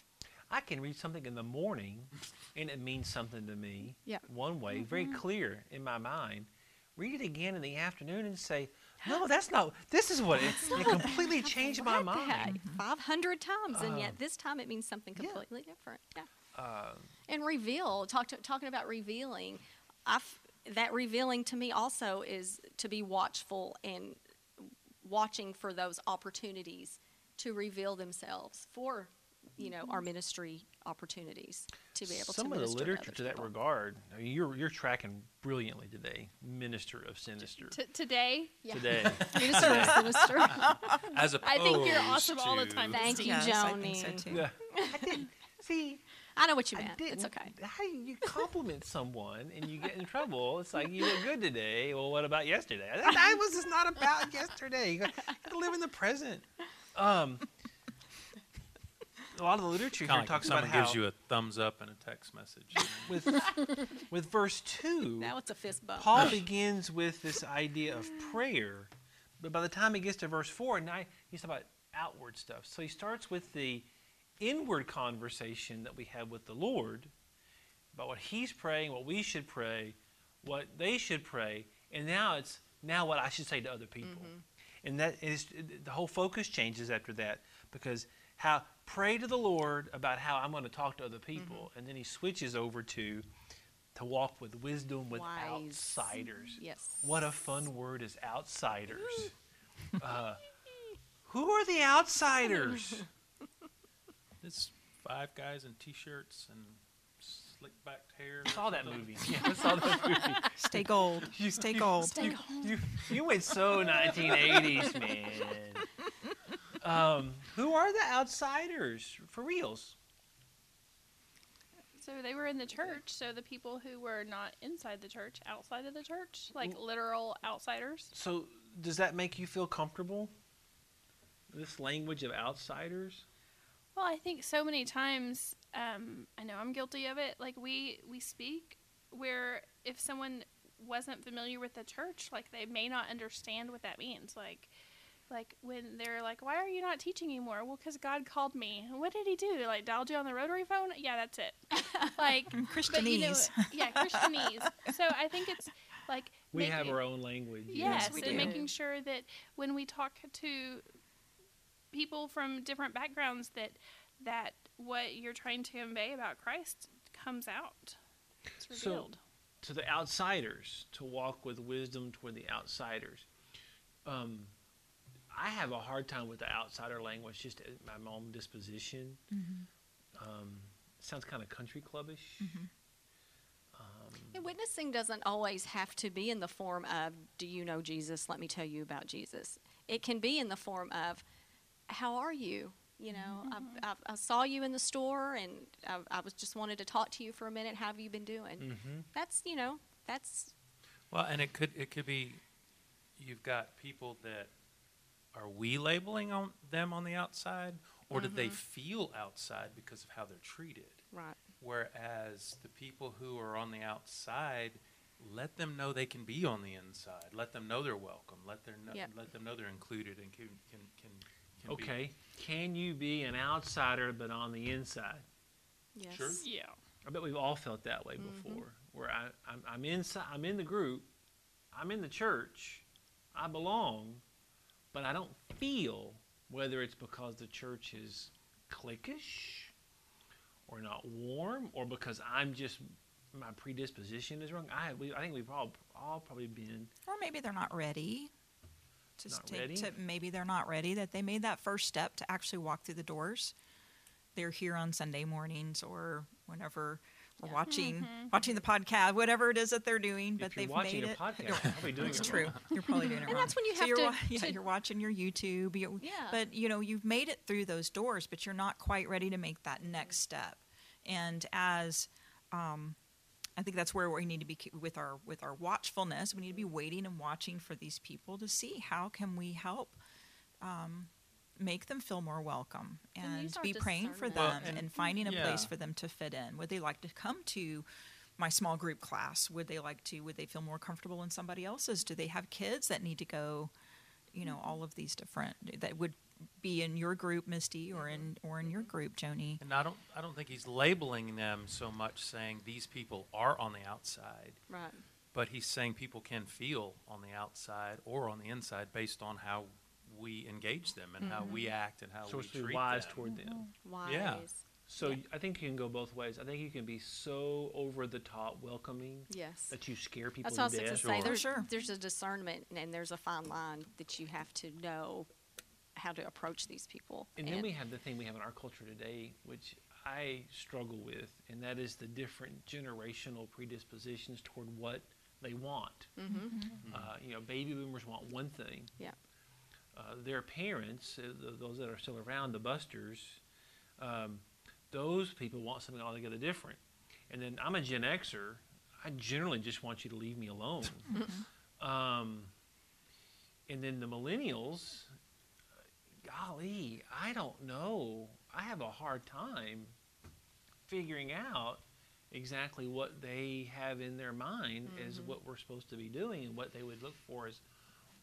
I can read something in the morning and it means something to me yeah. one way, mm-hmm. very clear in my mind. Read it again in the afternoon and say, no, that's not, this is what it, it completely changed my mind. five hundred times, um, and yet this time it means something completely yeah. different. Yeah. Um, and reveal, talk to, talking about revealing, I've, that revealing to me also is to be watchful and watching for those opportunities to reveal themselves for, you know, our ministry opportunities to be able to minister to others. Some of the literature to that regard, I mean, you're you're tracking brilliantly today. Minister of sinister. T- today, yeah. Today, minister of sinister. As opposed to, I think you're awesome all the time. Thank you, Joni. I think so too. Yeah. I did, see, I know what you meant. It's okay. How do you compliment someone and you get in trouble? It's like, you look good today. Well, what about yesterday? That, that was just not about yesterday. You got to live in the present. Um, a lot of the literature here talks about how someone gives you a thumbs up and a text message. With, with verse two, now it's a fist bump. Paul begins with this idea of prayer, but by the time he gets to verse four, now he's talking about outward stuff. So he starts with the inward conversation that we have with the Lord about what he's praying, what we should pray, what they should pray, and now it's now what I should say to other people. Mm-hmm. And that is the whole focus changes after that, because how pray to the Lord about how I'm going to talk to other people, mm-hmm. and then he switches over to to walk with wisdom with Wise. outsiders. Yes. What a fun word is outsiders. uh, who are the outsiders? It's five guys in T-shirts and slick-backed hair. I saw that movie. Yeah, I saw that movie. Stay gold. You, Stay you, gold. You, you, you went so nineteen eighties, man. Um, who are the outsiders, for reals? So they were in the church, so the people who were not inside the church, outside of the church, like well, literal outsiders. So does that make you feel comfortable, this language of outsiders? Well, I think so many times, um, I know I'm guilty of it, like we, we speak where if someone wasn't familiar with the church, like they may not understand what that means. Like, like when they're like, why are you not teaching anymore? Well, because God called me. What did he do? Like dialed you on the rotary phone? Yeah, that's it. Like Christianese. But, you know, yeah, Christianese. So I think it's like. We making, have our own language. Yes, yes we and do. Making sure that when we talk to people from different backgrounds that that what you're trying to convey about Christ comes out. It's revealed. So, to the outsiders, to walk with wisdom toward the outsiders. Um, I have a hard time with the outsider language, just my own disposition. Mm-hmm. Um, sounds kind of country clubbish. Mm-hmm. Um, and witnessing doesn't always have to be in the form of, do you know Jesus? Let me tell you about Jesus. It can be in the form of, how are you? You know, mm-hmm. I, I, I saw you in the store, and I, I was just wanted to talk to you for a minute. How have you been doing? Mm-hmm. That's, you know, that's. Well, and it could it could be, you've got people that are we labeling on them on the outside, or mm-hmm. do they feel outside because of how they're treated? Right. Whereas the people who are on the outside, let them know they can be on the inside. Let them know they're welcome. Let them know, yep. let them know they're included and can can. can Can okay, be. Can you be an outsider but on the inside? Yes. Sure. Yeah. I bet we've all felt that way mm-hmm. before, where I, I'm, I'm inside, I'm in the group, I'm in the church, I belong, but I don't feel whether it's because the church is cliquish, or not warm, or because I'm just my predisposition is wrong. I we, I think we've all all probably been. Or maybe they're not ready. Just to, to maybe they're not ready, that they made that first step to actually walk through the doors. They're here on Sunday mornings or whenever we're yeah. watching mm-hmm. watching the podcast, whatever it is that they're doing, if but they've made it. Podcast, you're, probably doing that's it true. You're probably doing it wrong. And that's when you so have you're, to, wa- yeah, to. You're watching your YouTube, you, yeah. but you know you've made it through those doors, but you're not quite ready to make that next step. And as um, I think that's where we need to be with our with our watchfulness. We need to be waiting and watching for these people to see how can we help um, make them feel more welcome and, and be praying for them well, and, and finding a yeah. place for them to fit in. Would they like to come to my small group class? Would they like to? Would they feel more comfortable in somebody else's? Do they have kids that need to go? You know, all of these different that would be in your group, Misty, or in or in your group, Joni. And I don't I don't think he's labeling them so much, saying these people are on the outside. Right. But he's saying people can feel on the outside or on the inside based on how we engage them and mm-hmm. how we act and how so we treat them. So it's wise toward them. Mm-hmm. Wise. Yeah. So yeah. I think you can go both ways. I think you can be so over the top welcoming yes. that you scare people. That's all to death. Sure. There's, sure. there's a discernment and there's a fine line that you have to know how to approach these people. And, and then we have the thing we have in our culture today, which I struggle with, and that is the different generational predispositions toward what they want. Mm-hmm. Mm-hmm. Uh, you know, baby boomers want one thing. Yeah. Uh, their parents, uh, th- those that are still around, the busters, um, Those people want something altogether different. And then I'm a Gen Xer. I generally just want you to leave me alone. um, and then the millennials, golly, I don't know. I have a hard time figuring out exactly what they have in their mind mm-hmm. as what we're supposed to be doing and what they would look for as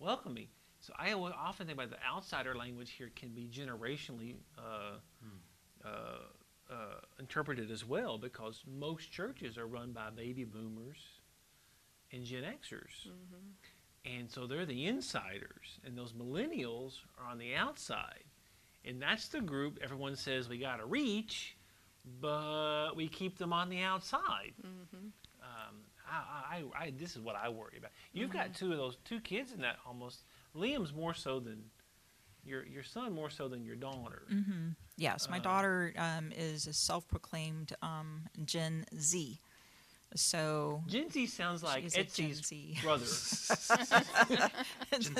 welcoming. So I often think about the outsider language here can be generationally uh, mm. uh, uh, interpreted as well, because most churches are run by baby boomers and Gen Xers. Mm-hmm. And so they're the insiders, and those millennials are on the outside. And that's the group everyone says we got to reach, but we keep them on the outside. Mm-hmm. um, I, I, I, this is what I worry about. You've mm-hmm. got two of those, two kids in that almost. Liam's more so than your your son, more so than your daughter. Mm-hmm. Yes, my um, daughter um, is a self-proclaimed um, Gen Z. So Gen Z sounds like Etsy's brother.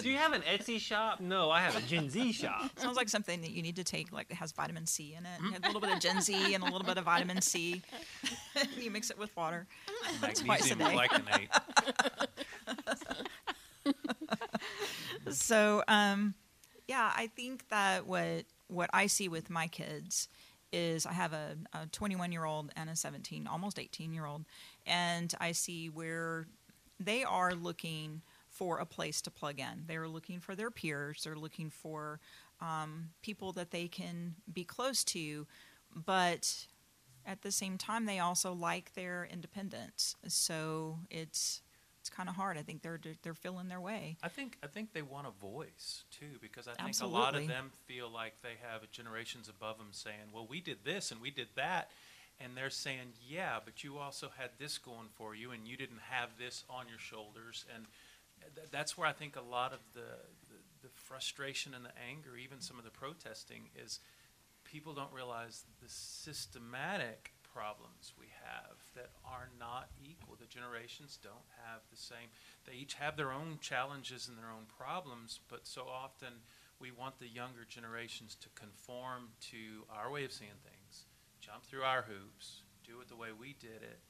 Do you have an Etsy shop? No, I have a Gen Z shop. Sounds like something that you need to take, like it has vitamin C in it. Mm-hmm. A little bit of Gen Z and a little bit of vitamin C. You mix it with water. Twice a day. So, um, yeah, I think that what what I see with my kids is I have a twenty-one-year-old and a seventeen, almost eighteen-year-old, and I see where they are looking for a place to plug in. They're looking for their peers. They're looking for um, people that they can be close to, but at the same time, they also like their independence. So it's... it's kind of hard. I think they're they're feeling their way. I think I think they want a voice too, because I think Absolutely. a lot of them feel like they have generations above them saying, "Well, we did this and we did that," and they're saying, "Yeah, but you also had this going for you, and you didn't have this on your shoulders." And th- that's where I think a lot of the, the the frustration and the anger, even some of the protesting, is people don't realize the systematic problems we have that are not equal. The generations don't have the same. They each have their own challenges and their own problems, but so often we want the younger generations to conform to our way of seeing things, jump through our hoops, do it the way we did it.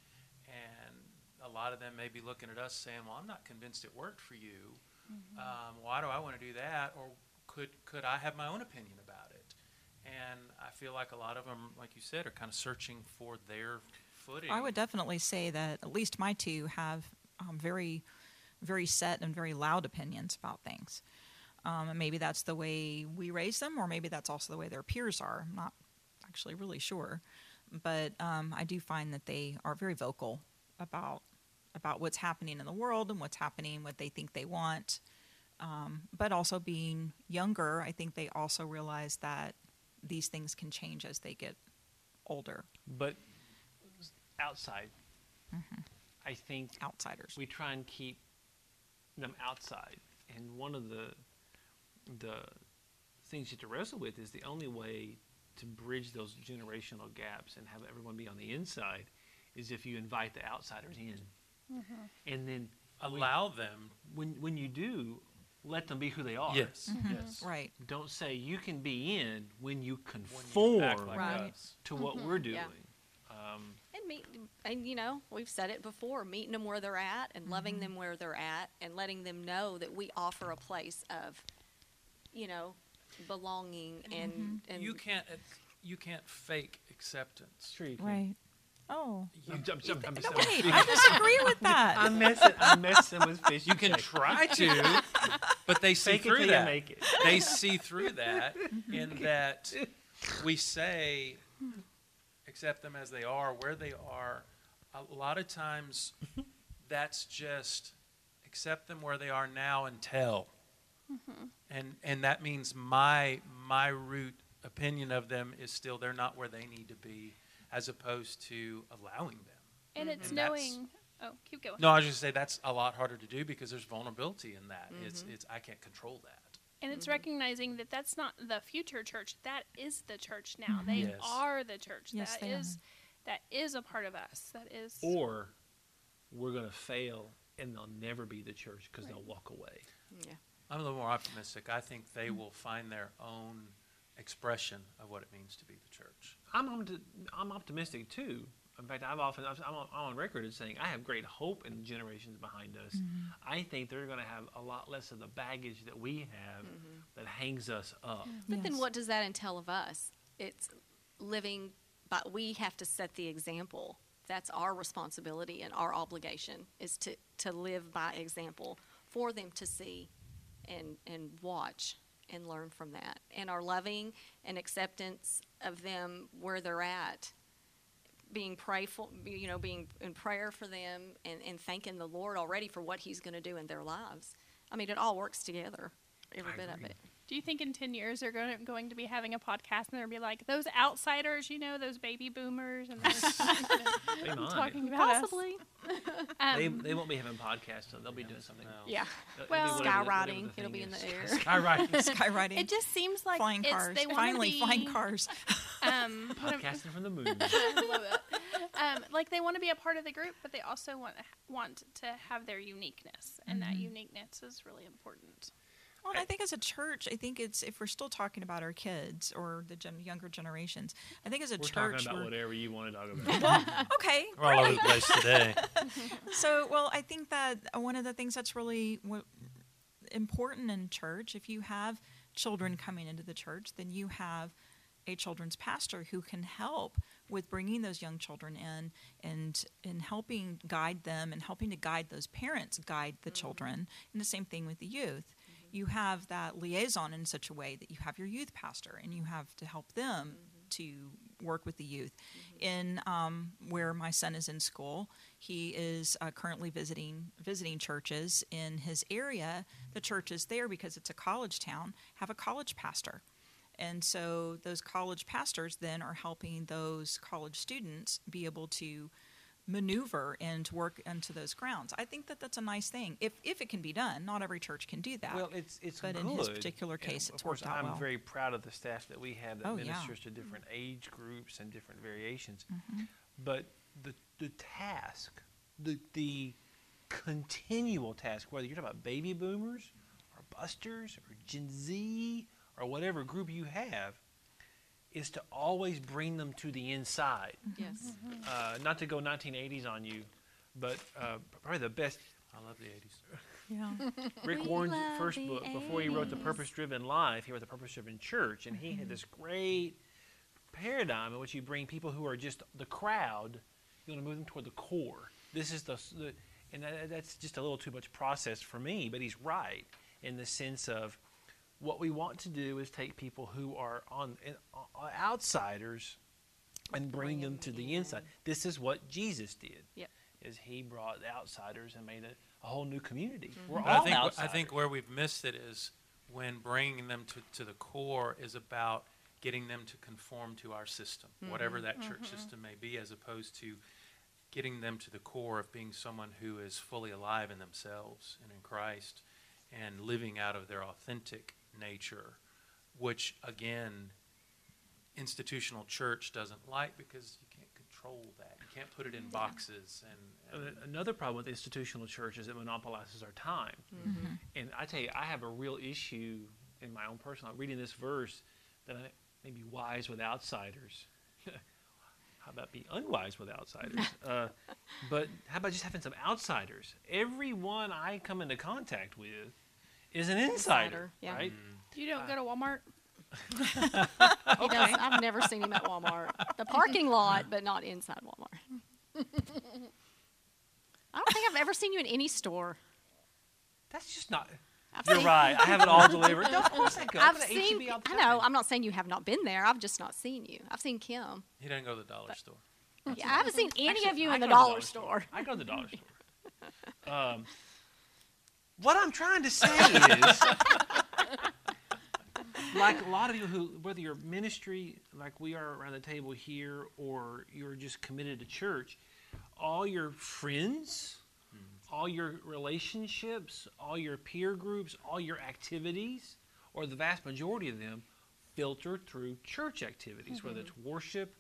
And a lot of them may be looking at us saying, well, I'm not convinced it worked for you. Mm-hmm. Um, why do I want to do that? Or could could I have my own opinion about it? And I feel like a lot of them, like you said, are kind of searching for their footing. I would definitely say that at least my two have um, very, very set and very loud opinions about things. Um, and maybe that's the way we raise them, or maybe that's also the way their peers are. I'm not actually really sure. But um, I do find that they are very vocal about about what's happening in the world and what's happening, what they think they want. Um, but also being younger, I think they also realize that these things can change as they get older. But outside, mm-hmm. I think outsiders. We try and keep them outside, and one of the the things you have to wrestle with is the only way to bridge those generational gaps and have everyone be on the inside is if you invite the outsiders in, mm-hmm. and then allow when, them. When when you do. Let them be who they are. Yes. Mm-hmm. Yes. Right. Don't say you can be in when you conform when you like right. to mm-hmm. what we're doing. Yeah. Um, and meet, and you know, we've said it before: meeting them where they're at, and mm-hmm. loving them where they're at, and letting them know that we offer a place of, you know, belonging mm-hmm. and, and. You can't, you can't fake acceptance. Sure, you can. Right. Oh. You, I'm, I'm, I'm, I'm no, wait, I disagree with that. I'm messing, I'm messing with fish. You can try to, but they see through that. Make it. They see through that in that we say, accept them as they are, where they are. A lot of times that's just accept them where they are now and tell. Mm-hmm. And and that means my my root opinion of them is still they're not where they need to be, as opposed to allowing them. And it's and knowing, oh, keep going. No, I was just going to say that's a lot harder to do because there's vulnerability in that. Mm-hmm. It's, it's I can't control that. And it's mm-hmm. recognizing that that's not the future church. That is the church now. Mm-hmm. They yes. are the church. Yes, that is, are. That is a part of us. That is. Or we're going to fail and they'll never be the church because right. they'll walk away. Yeah. I'm a little more optimistic. I think they mm-hmm. will find their own expression of what it means to be the church. I'm I'm optimistic too. In fact, I've often I'm on record as saying I have great hope in the generations behind us. Mm-hmm. I think they're going to have a lot less of the baggage that we have mm-hmm. that hangs us up. But yes. then, what does that entail of us? It's living, but we have to set the example. That's our responsibility and our obligation is to to live by example for them to see, and and watch and learn from that. And our loving and acceptance of them where they're at. Being prayerful, you know, being in prayer for them and, and thanking the Lord already for what He's going to do in their lives. I mean, it all works together, every I bit agree. Of it. Do you think in ten years they're going to, going to be having a podcast and they'll be like, those outsiders, you know, those baby boomers and those you know, talking about possibly. Us. um, they, they won't be having podcasts, so they'll be yeah, doing something else. Yeah. It'll, well, skywriting. It'll be in the air. Skywriting. skywriting. It just seems like flying it's, cars. They Finally, be, flying cars. um, Podcasting from the moon. I love it. Um, like they want to be a part of the group, but they also want, want to have their uniqueness, and mm-hmm. that uniqueness is really important. Well, and I think as a church, I think it's if we're still talking about our kids or the gen- younger generations, I think as a we're church. We're talking about we're, whatever you want to talk about. Well, okay. We're all over the place today. So, well, I think that one of the things that's really w- important in church, if you have children coming into the church, then you have a children's pastor who can help with bringing those young children in and and helping guide them and helping to guide those parents, guide the mm-hmm. children. And the same thing with the youth. You have that liaison in such a way that you have your youth pastor and you have to help them mm-hmm. to work with the youth. Mm-hmm. In um, where my son is in school, he is uh, currently visiting visiting churches in his area. The churches there, because it's a college town, have a college pastor. And so those college pastors then are helping those college students be able to maneuver and work into those grounds. I think that that's a nice thing, if if it can be done. Not every church can do that. Well, it's it's but good. In his particular case, and it's worked out I'm well. I'm very proud of the staff that we have that oh, ministers yeah. to different age groups and different variations. Mm-hmm. But the the task, the the continual task, whether you're talking about baby boomers or busters or Gen Z or whatever group you have, is to always bring them to the inside. Yes. Mm-hmm. Uh, not to go nineteen eighties on you, but uh, probably the best. I love the eighties. Yeah. Rick we Warren's first book, eighties. Before he wrote The Purpose-Driven Life, he wrote The Purpose-Driven Church, and mm-hmm. he had this great paradigm in which you bring people who are just the crowd, you want to move them toward the core. This is the, the and that, that's just a little too much process for me, but he's right in the sense of, what we want to do is take people who are on uh, outsiders and bring, bring them to the in. inside. This is what Jesus did. Yep. Is he brought outsiders and made a, a whole new community. Mm-hmm. We're but all I think, outsiders. I think where we've missed it is when bringing them to, to the core is about getting them to conform to our system, mm-hmm. whatever that church mm-hmm. system may be, as opposed to getting them to the core of being someone who is fully alive in themselves and in Christ and living out of their authentic nature, which again institutional church doesn't like, because you can't control that. You can't put it in yeah. boxes. And, and another problem with institutional church is it monopolizes our time. Mm-hmm. And I tell you, I have a real issue in my own personal life reading this verse that I may be wise with outsiders. How about be unwise with outsiders? uh, but how about just having some outsiders? Everyone I come into contact with is an insider, insider yeah. right? Mm. You don't uh, go to Walmart? He does. I've never seen him at Walmart. The parking lot, but not inside Walmart. I don't think I've ever seen you in any store. That's just not... I've You're right. I have it all delivered. No, of course I go. I've seen, H E B, I know. I'm not saying you have not been there. I've just not seen you. I've seen Kim. He doesn't go to the dollar but, store. That's yeah, I haven't seen any Actually, of you I in the dollar, the dollar store. store. I go to the dollar store. Um... What I'm trying to say is, like a lot of you who, whether your ministry, like we are around the table here, or you're just committed to church, all your friends, mm-hmm. all your relationships, all your peer groups, all your activities, or the vast majority of them, filter through church activities, mm-hmm. whether it's worship,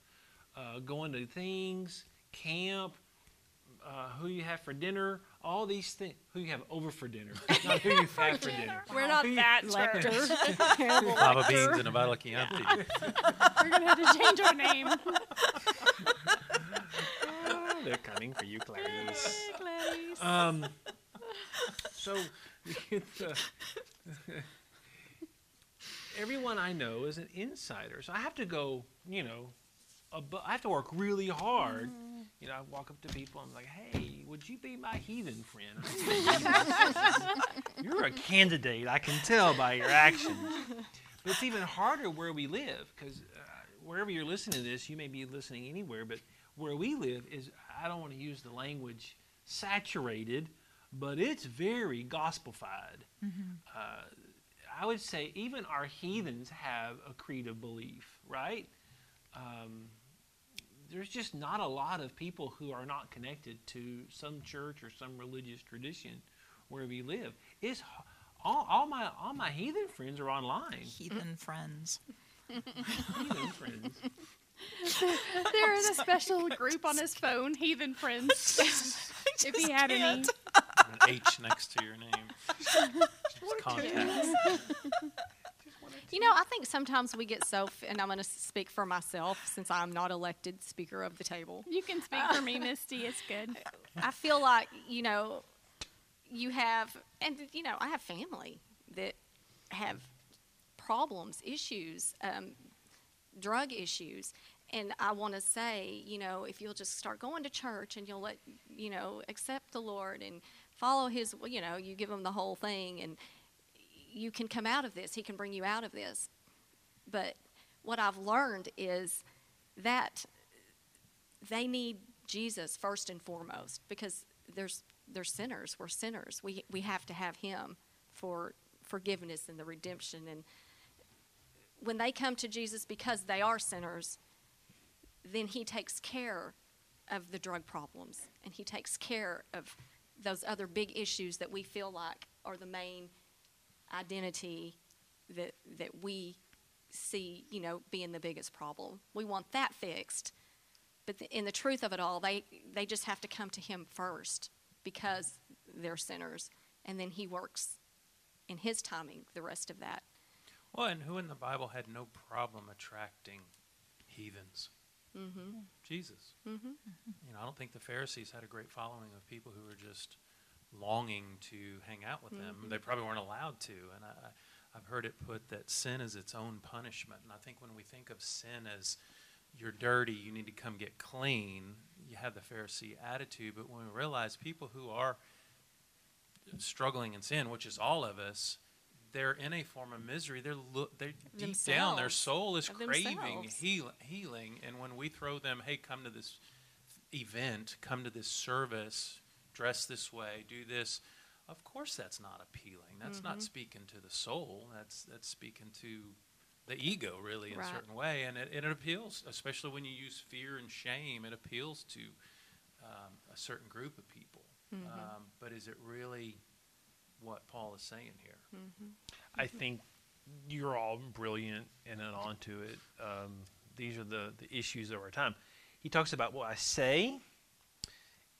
uh, going to things, camp, uh, who you have for dinner, all these things. Who you have over for dinner, not who you have for dinner. We're not that church. Lava beans and a bottle of Chianti. We're going to have to change our name. Oh, they're coming for you, Clarice. Hey, Clarice. Um, so, uh, everyone I know is an insider, so I have to go, you know, above, I have to work really hard. Mm-hmm. You know, I walk up to people and I'm like, hey, would you be my heathen friend? You're a candidate, I can tell by your actions. But it's even harder where we live, because uh, wherever you're listening to this, you may be listening anywhere, but where we live is, I don't want to use the language saturated, but it's very gospelified. Mm-hmm. uh, I would say even our heathens have a creed of belief, right? Um, there's just not a lot of people who are not connected to some church or some religious tradition where we live. It's all, all my all my heathen friends are online. Heathen friends. Heathen friends. There is a special group on his phone, Heathen Friends. If he had any. An H next to your name. Contacts. You know, I think sometimes we get so, and I'm going to speak for myself since I'm not elected speaker of the table. You can speak uh, for me, Misty. It's good. I feel like, you know, you have, and, you know, I have family that have problems, issues, um, drug issues. And I want to say, you know, if you'll just start going to church and you'll let, you know, accept the Lord and follow his, you know, you give him the whole thing and you can come out of this. He can bring you out of this. But what I've learned is that they need Jesus first and foremost because there's they're sinners. We're sinners. We we have to have him for forgiveness and the redemption. And when they come to Jesus because they are sinners, then he takes care of the drug problems and he takes care of those other big issues that we feel like are the main identity that that we see, you know, being the biggest problem. We want that fixed. But the, in the truth of it all, they, they just have to come to him first because they're sinners. And then he works in his timing the rest of that. Well, and who in the Bible had no problem attracting heathens? Mm-hmm. Jesus. Mm-hmm. You know, I don't think the Pharisees had a great following of people who were just longing to hang out with mm-hmm. them. They probably weren't allowed to. And I, I've heard it put that sin is its own punishment. And I think when we think of sin as you're dirty, you need to come get clean, you have the Pharisee attitude. But when we realize people who are struggling in sin, which is all of us, they're in a form of misery. They're, lo- they're deep down. Their soul is craving heal- healing. And when we throw them, hey, come to this event, come to this service, dress this way, do this, of course that's not appealing. That's mm-hmm. not speaking to the soul. That's that's speaking to the ego, really, in right. a certain way. And it, and it appeals, especially when you use fear and shame, it appeals to um, a certain group of people. Mm-hmm. Um, but is it really what Paul is saying here? Mm-hmm. I think you're all brilliant and onto it. Um, these are the, the issues of our time. He talks about what I say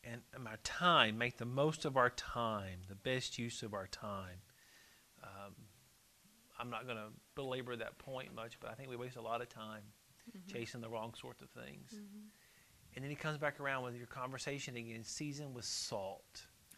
and my time. Make the most of our time, the best use of our time. Um, I'm not going to belabor that point much, but I think we waste a lot of time mm-hmm. chasing the wrong sorts of things. Mm-hmm. And then he comes back around with your conversation again, seasoned with salt.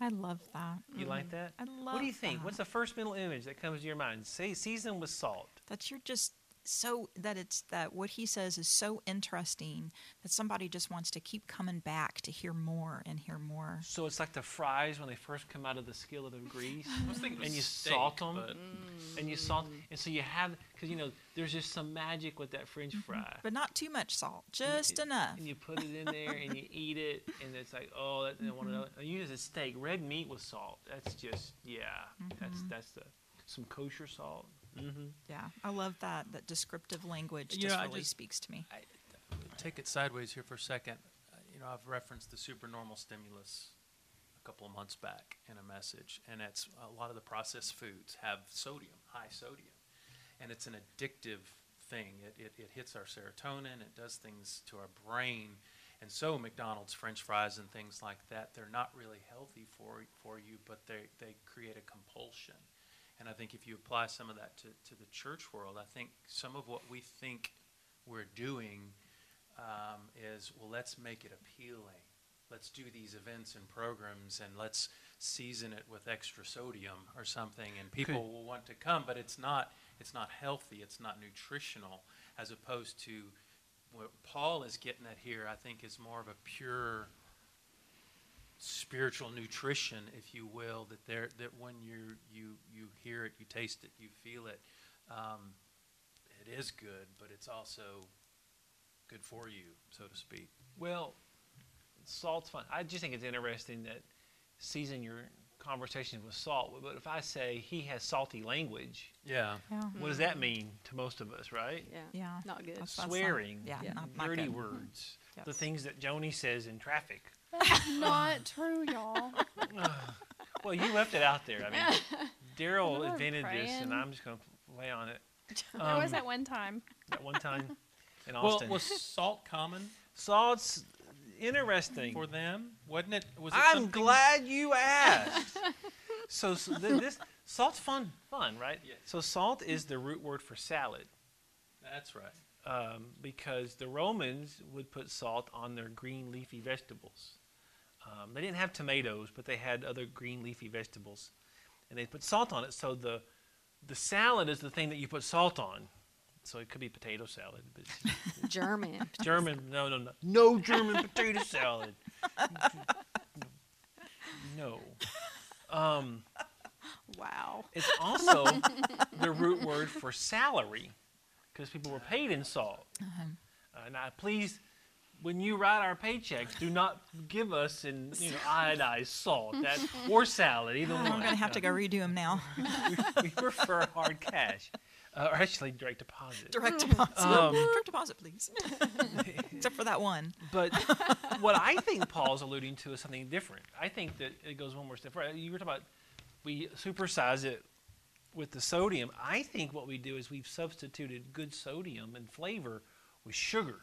I love that. You mm. like that? I love that. What do you think? That. What's the first mental image that comes to your mind? Say seasoned with salt. That you're just so, that it's, that what he says is so interesting that somebody just wants to keep coming back to hear more and hear more. So it's like the fries when they first come out of the skillet of grease. I was thinking and you steak, salt them. Mm. And you salt, and so you have, because you know, there's just some magic with that French fry. But not too much salt, just and it, enough. And you put it in there and you eat it, and it's like, oh, that, mm-hmm. I want another. You use a steak, red meat with salt. That's just, yeah, mm-hmm. that's that's the, some kosher salt. Mm-hmm. Yeah, I love that. That descriptive language just yeah, really just, speaks to me. I, take it sideways here for a second. Uh, you know, I've referenced the supernormal stimulus a couple of months back in a message, and that's a lot of the processed foods have sodium, high sodium, and it's an addictive thing. It it, it hits our serotonin. It does things to our brain, And so McDonald's French fries and things like that, they're not really healthy for, for you, but they, they create a compulsion. And I think if you apply some of that to, to the church world, I think some of what we think we're doing um, is, well, let's make it appealing. Let's do these events and programs, and let's season it with extra sodium or something, and people Could. will want to come, but it's not, it's not healthy, it's not nutritional, as opposed to what Paul is getting at here, I think, is more of a pure spiritual nutrition, if you will, that there, that when you you you hear it, you taste it, you feel it, um, it is good, but it's also good for you, so to speak. Well, salt's fun. I just think it's interesting that season your conversations with salt. But if I say he has salty language, yeah, yeah. what does that mean to most of us, right? Yeah, yeah. Not good. Swearing, yeah, yeah. Not dirty not words, yes. The things that Joni says in traffic. That's not true, y'all. Well, you left it out there. I mean, Daryl invented praying. this, and I'm just going to lay on it. Um, that was at one time. At one time in Austin. Well, was salt common? Salt's interesting. For them, wasn't it? Was it I'm glad you asked. so, so th this salt's fun, fun, right? Yes. So salt is the root word for salad. That's right. Um, because the Romans would put salt on their green leafy vegetables. Um, they didn't have tomatoes, but they had other green leafy vegetables, and they put salt on it. So the the salad is the thing that you put salt on. So it could be potato salad, but German. German, no, no, no, no German potato salad. No. Um, wow. It's also the root word for salary, because people were paid in salt. Uh-huh. Uh, now, please, when you write our paychecks, do not give us in you know iodized salt that or salad. Either one. I'm gonna have to go redo them now. We prefer hard cash. Uh, or actually, direct deposit. Direct deposit. Um, direct deposit, please. Except for that one. But what I think Paul's alluding to is something different. I think that it goes one more step further. You were talking about we supersize it with the sodium. I think what we do is we've substituted good sodium and flavor with sugar.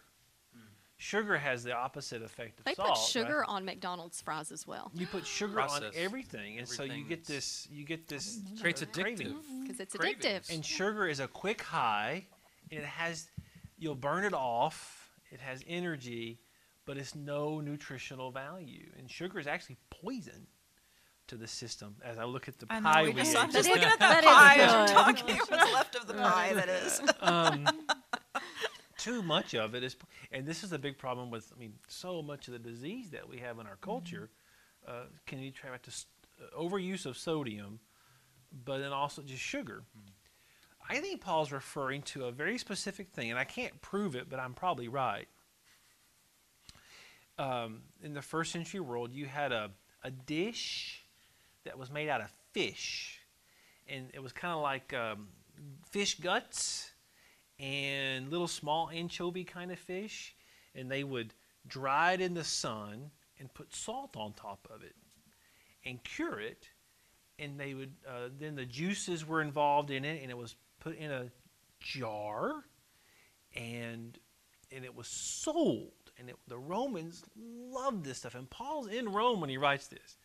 Mm. Sugar has the opposite effect of they salt. They put sugar right? on McDonald's fries as well. You put sugar Process. on everything, and everything so you get this. You get this. Creates addictive. Because it's Cravings. addictive. And sugar is a quick high. It has, you'll burn it off. It has energy, but it's no nutritional value. And sugar is actually poison to the system. As I look at the I pie, know, we we just, I'm just looking at that pie. As you're talking, what's left of the pie that is. Um, Too much of it is, and this is a big problem with, I mean, so much of the disease that we have in our culture uh, can be tracked to uh, overuse of sodium, but then also just sugar. Mm-hmm. I think Paul's referring to a very specific thing, and I can't prove it, but I'm probably right. Um, in the first century world, you had a, a dish that was made out of fish, and it was kind of like um, fish guts and little small anchovy kind of fish, and they would dry it in the sun and put salt on top of it and cure it, and they would uh, then the juices were involved in it, and it was put in a jar, and and it was sold, and it, the Romans loved this stuff, and Paul's in Rome when he writes this.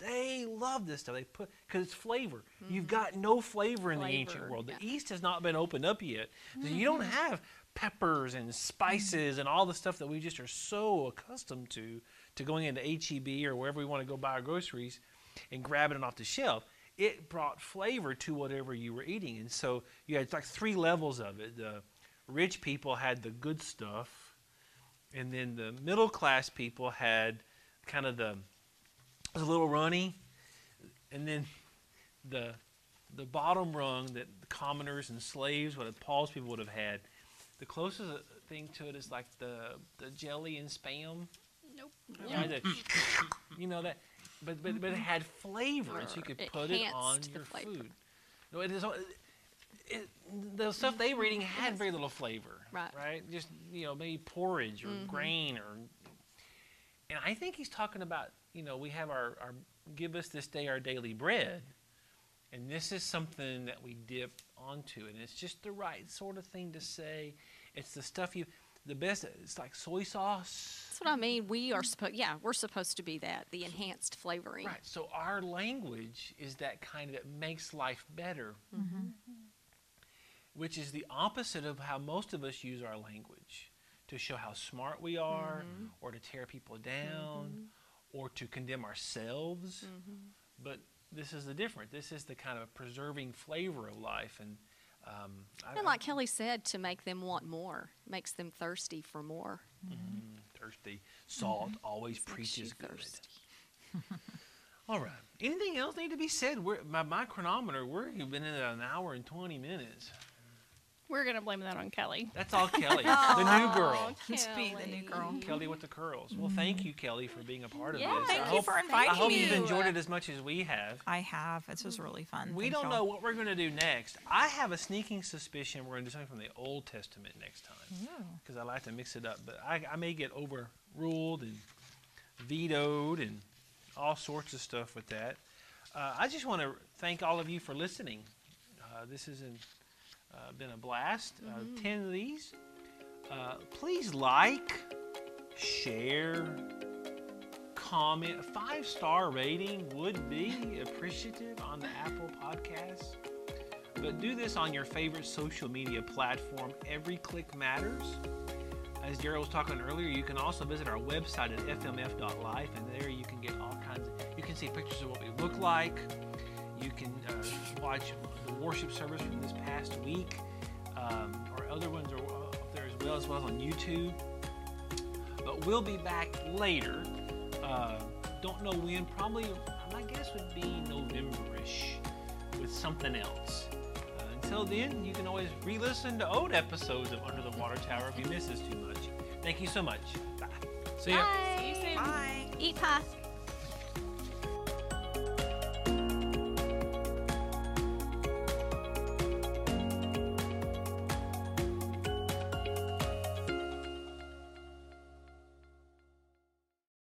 They love this stuff. They put because it's flavor. Mm-hmm. You've got no flavor in flavor, the ancient world. Yeah. The East has not been opened up yet. So mm-hmm. you don't have peppers and spices mm-hmm. and all the stuff that we just are so accustomed to, to going into H E B or wherever we want to go buy our groceries and grabbing it off the shelf. It brought flavor to whatever you were eating. And so you had like three levels of it. The rich people had the good stuff, and then the middle class people had kind of the was a little runny, and then the the bottom rung that the commoners and slaves, what Paul's people would have had. The closest thing to it is like the the jelly and Spam. Nope. Yeah. You know, the, you know that, but but but it had flavor, and so you could it put it on your flavor. food. No, it is. It, the stuff they were eating had very little flavor, right? Right. Just you know maybe porridge or mm-hmm. grain or. And I think he's talking about. You know, we have our, our give us this day our daily bread, and this is something that we dip onto, and it's just the right sort of thing to say. It's the stuff you the best, it's like soy sauce. That's what I mean. We are supposed, yeah, we're supposed to be that, the enhanced flavoring. Right. So our language is that kind of, that makes life better, mm-hmm. which is the opposite of how most of us use our language to show how smart we are, mm-hmm. or to tear people down, mm-hmm. or to condemn ourselves. Mm-hmm. But this is the different. This is the kind of preserving flavor of life. And Um, and I, like I, Kelly said, to make them want more, makes them thirsty for more. Mm-hmm. Thirsty. Salt mm-hmm. always it's preaches good. Thirsty. All right. Anything else need to be said? We're, my, my chronometer, we've been in an hour and twenty minutes. We're going to blame that on Kelly. That's all Kelly. The new girl. Kelly. Be the new girl. Kelly with the curls. Well, thank you, Kelly, for being a part yeah, of this. Thank I you hope, for inviting me. I hope you. You've enjoyed it as much as we have. I have. It's just really fun. We Thanks don't know what we're going to do next. I have a sneaking suspicion we're going to do something from the Old Testament next time, because I like to mix it up. But I, I may get overruled and vetoed and all sorts of stuff with that. Uh, I just want to thank all of you for listening. Uh, this is in... Uh, been a blast. Mm-hmm. uh, ten of these. Uh, please like, share, comment. A five-star rating would be appreciative on the Apple Podcasts. But do this on your favorite social media platform. Every click matters. As Daryl was talking earlier, you can also visit our website at f m f dot life, and there you can get all kinds of, you can see pictures of what we look like. You can uh, watch the worship service from this past week. Um, our other ones are up there as well, as well as on YouTube. But we'll be back later. Uh, don't know when. Probably, my guess would be November-ish with something else. Uh, until then, you can always re-listen to old episodes of Under the Water Tower if you miss us too much. Thank you so much. Bye. See ya. Bye. See you soon. Bye. Eat pie.